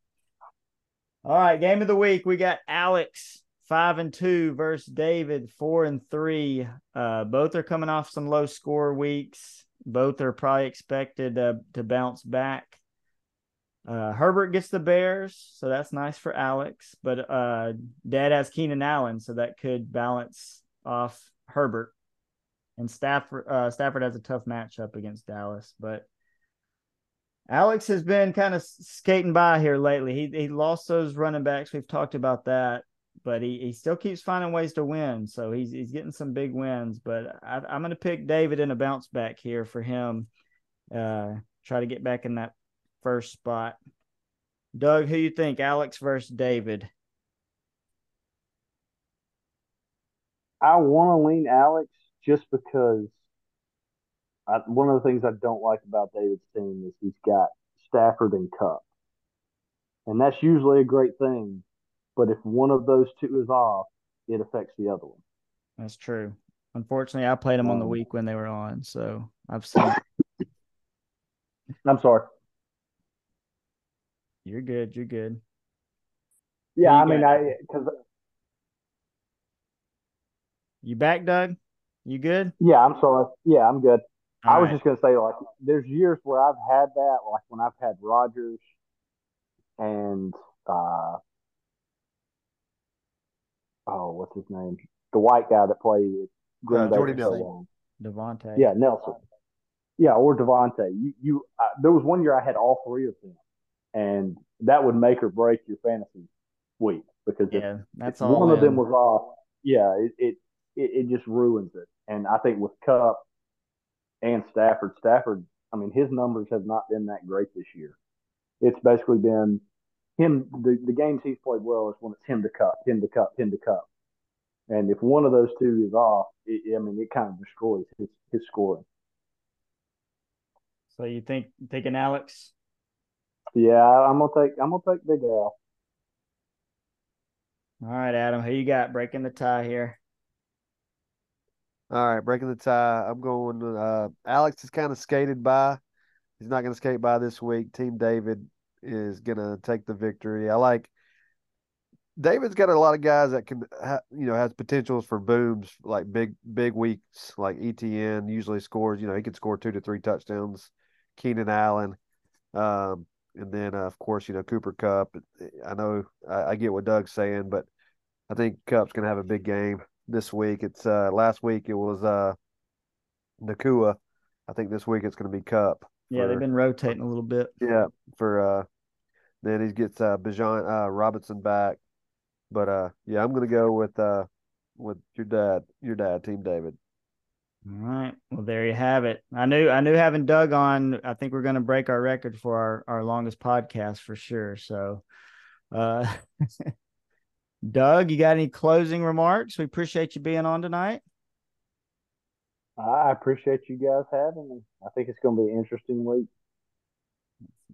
All right. Game of the week. We got Alex five and two versus David four and three. Uh, both are coming off some low score weeks. Both are probably expected uh, to bounce back. Uh, Herbert gets the Bears, so that's nice for Alex. But uh, Dad has Keenan Allen, so that could balance off Herbert. And Stafford, uh, Stafford has a tough matchup against Dallas. But Alex has been kind of skating by here lately. He he lost those running backs. We've talked about that. But he, he still keeps finding ways to win, so he's he's getting some big wins. But I, I'm going to pick David in a bounce back here for him. Uh, try to get back in that first spot. Doug, who you think? Alex versus David. I want to lean Alex just because I, one of the things I don't like about David's team is he's got Stafford and Cup. And that's usually a great thing. But if one of those two is off, it affects the other one. That's true. Unfortunately, I played them on the week when they were on. So I've seen. I'm sorry. You're good. You're good. Yeah, you I mean, I because you back, Doug. You good? Yeah, I'm sorry. Yeah, I'm good. All I was right. just gonna say, like, there's years where I've had that, like when I've had Rodgers and uh, oh, what's his name? The white guy that played Green Bay for so long. Devontae. Yeah, Nelson. Yeah, or Devontae. You, you. Uh, there was one year I had all three of them. And that would make or break your fantasy week because yeah, if, that's if all one in. of them was off, yeah, it, it it just ruins it. And I think with Cup and Stafford, Stafford, I mean, his numbers have not been that great this year. It's basically been him, the, the games he's played well is when it's him to Cup, him to Cup, him to Cup. And if one of those two is off, it, I mean, it kind of destroys his, his scoring. So you think thinking Alex? Yeah, I'm gonna take I'm gonna take Big Al. All right, Adam, who you got breaking the tie here? All right, breaking the tie. I'm going. Uh, Alex is kind of skated by. He's not gonna skate by this week. Team David is gonna take the victory. I like. David's got a lot of guys that can, ha- you know, has potentials for booms like big big weeks like E T N usually scores. You know, he can score two to three touchdowns. Keenan Allen. Um, And then, uh, of course, you know, Cooper Kupp. I know I, I get what Doug's saying, but I think Kupp's going to have a big game this week. It's uh, last week it was uh, Nakua. I think this week it's going to be Kupp. Yeah, they've been rotating a little bit. Yeah. for uh, Then he gets uh, Bijan uh, Robinson back. But, uh, yeah, I'm going to go with uh, with your dad, your dad, Team David. All right. Well, there you have it. I knew I knew having Doug on, I think we're going to break our record for our, our longest podcast for sure. So, uh, Doug, you got any closing remarks? We appreciate you being on tonight. I appreciate you guys having me. I think it's going to be an interesting week.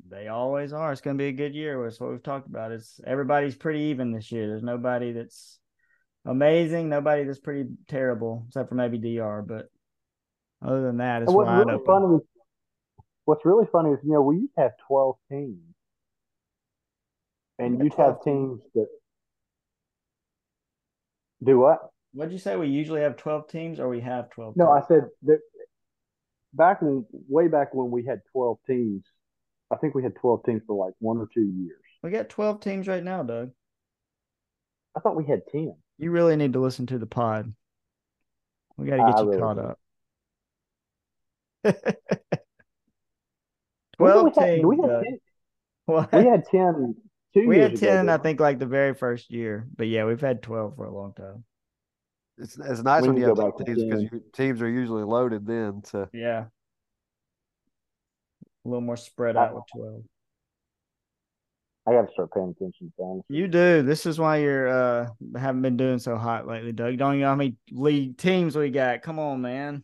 They always are. It's going to be a good year. That's what we've talked about. It's everybody's pretty even this year. There's nobody that's amazing. Nobody that's pretty terrible, except for maybe D R, but other than that, it's what's wide really open. Funny, what's really funny is, you know, we used to have twelve teams, and yeah, you'd have teams that do what? What did you say? We usually have twelve teams, or we have twelve? No, teams? I said that back when, way back when we had twelve teams. I think we had twelve teams for like one or two years. We got twelve teams right now, Doug. I thought we had ten. You really need to listen to the pod. We got to get I you really caught do. up. Twelve we had, teams. We had ten. What? We had ten. Two we years had ten. Ago, I think like the very first year. But yeah, we've had twelve for a long time. It's it's nice we when you have twelve teams because your teams are usually loaded then. So yeah, a little more spread out I, with twelve. I got to start paying attention to things. You do. This is why you're uh haven't been doing so hot lately, Doug. Don't you know how many league teams we got? Come on, man.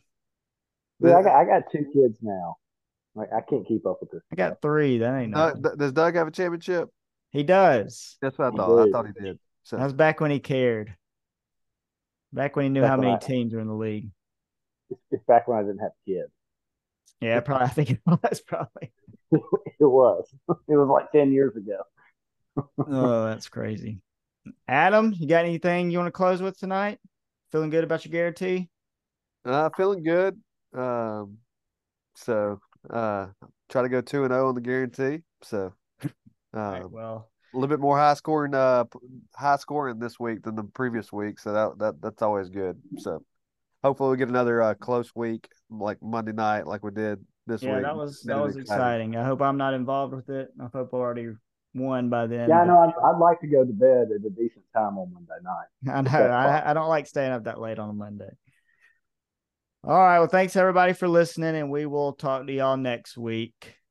Dude, I got I got two kids now. Like I can't keep up with this. I got three. That ain't nothing. Uh, does Doug have a championship? He does. That's what I thought. I thought he did. So. That was back when he cared. Back when he knew back how many I, teams were in the league. It's back when I didn't have kids. Yeah, probably. I think it was probably. It was. It was like ten years ago. Oh, that's crazy. Adam, you got anything you want to close with tonight? Feeling good about your guarantee? Uh, feeling good. Um, so uh, try to go two and zero on the guarantee. So, um, right, well, a little bit more high scoring, uh, high scoring this week than the previous week. So that that that's always good. So hopefully we get another uh, close week like Monday night, like we did. This yeah, week. that was that, that was exciting. exciting. I hope I'm not involved with it. I hope I already won by then. Yeah, I know. I'd, I'd like to go to bed at a decent time on Monday night. I know. I, I don't like staying up that late on a Monday. All right. Well, thanks everybody for listening, and we will talk to y'all next week.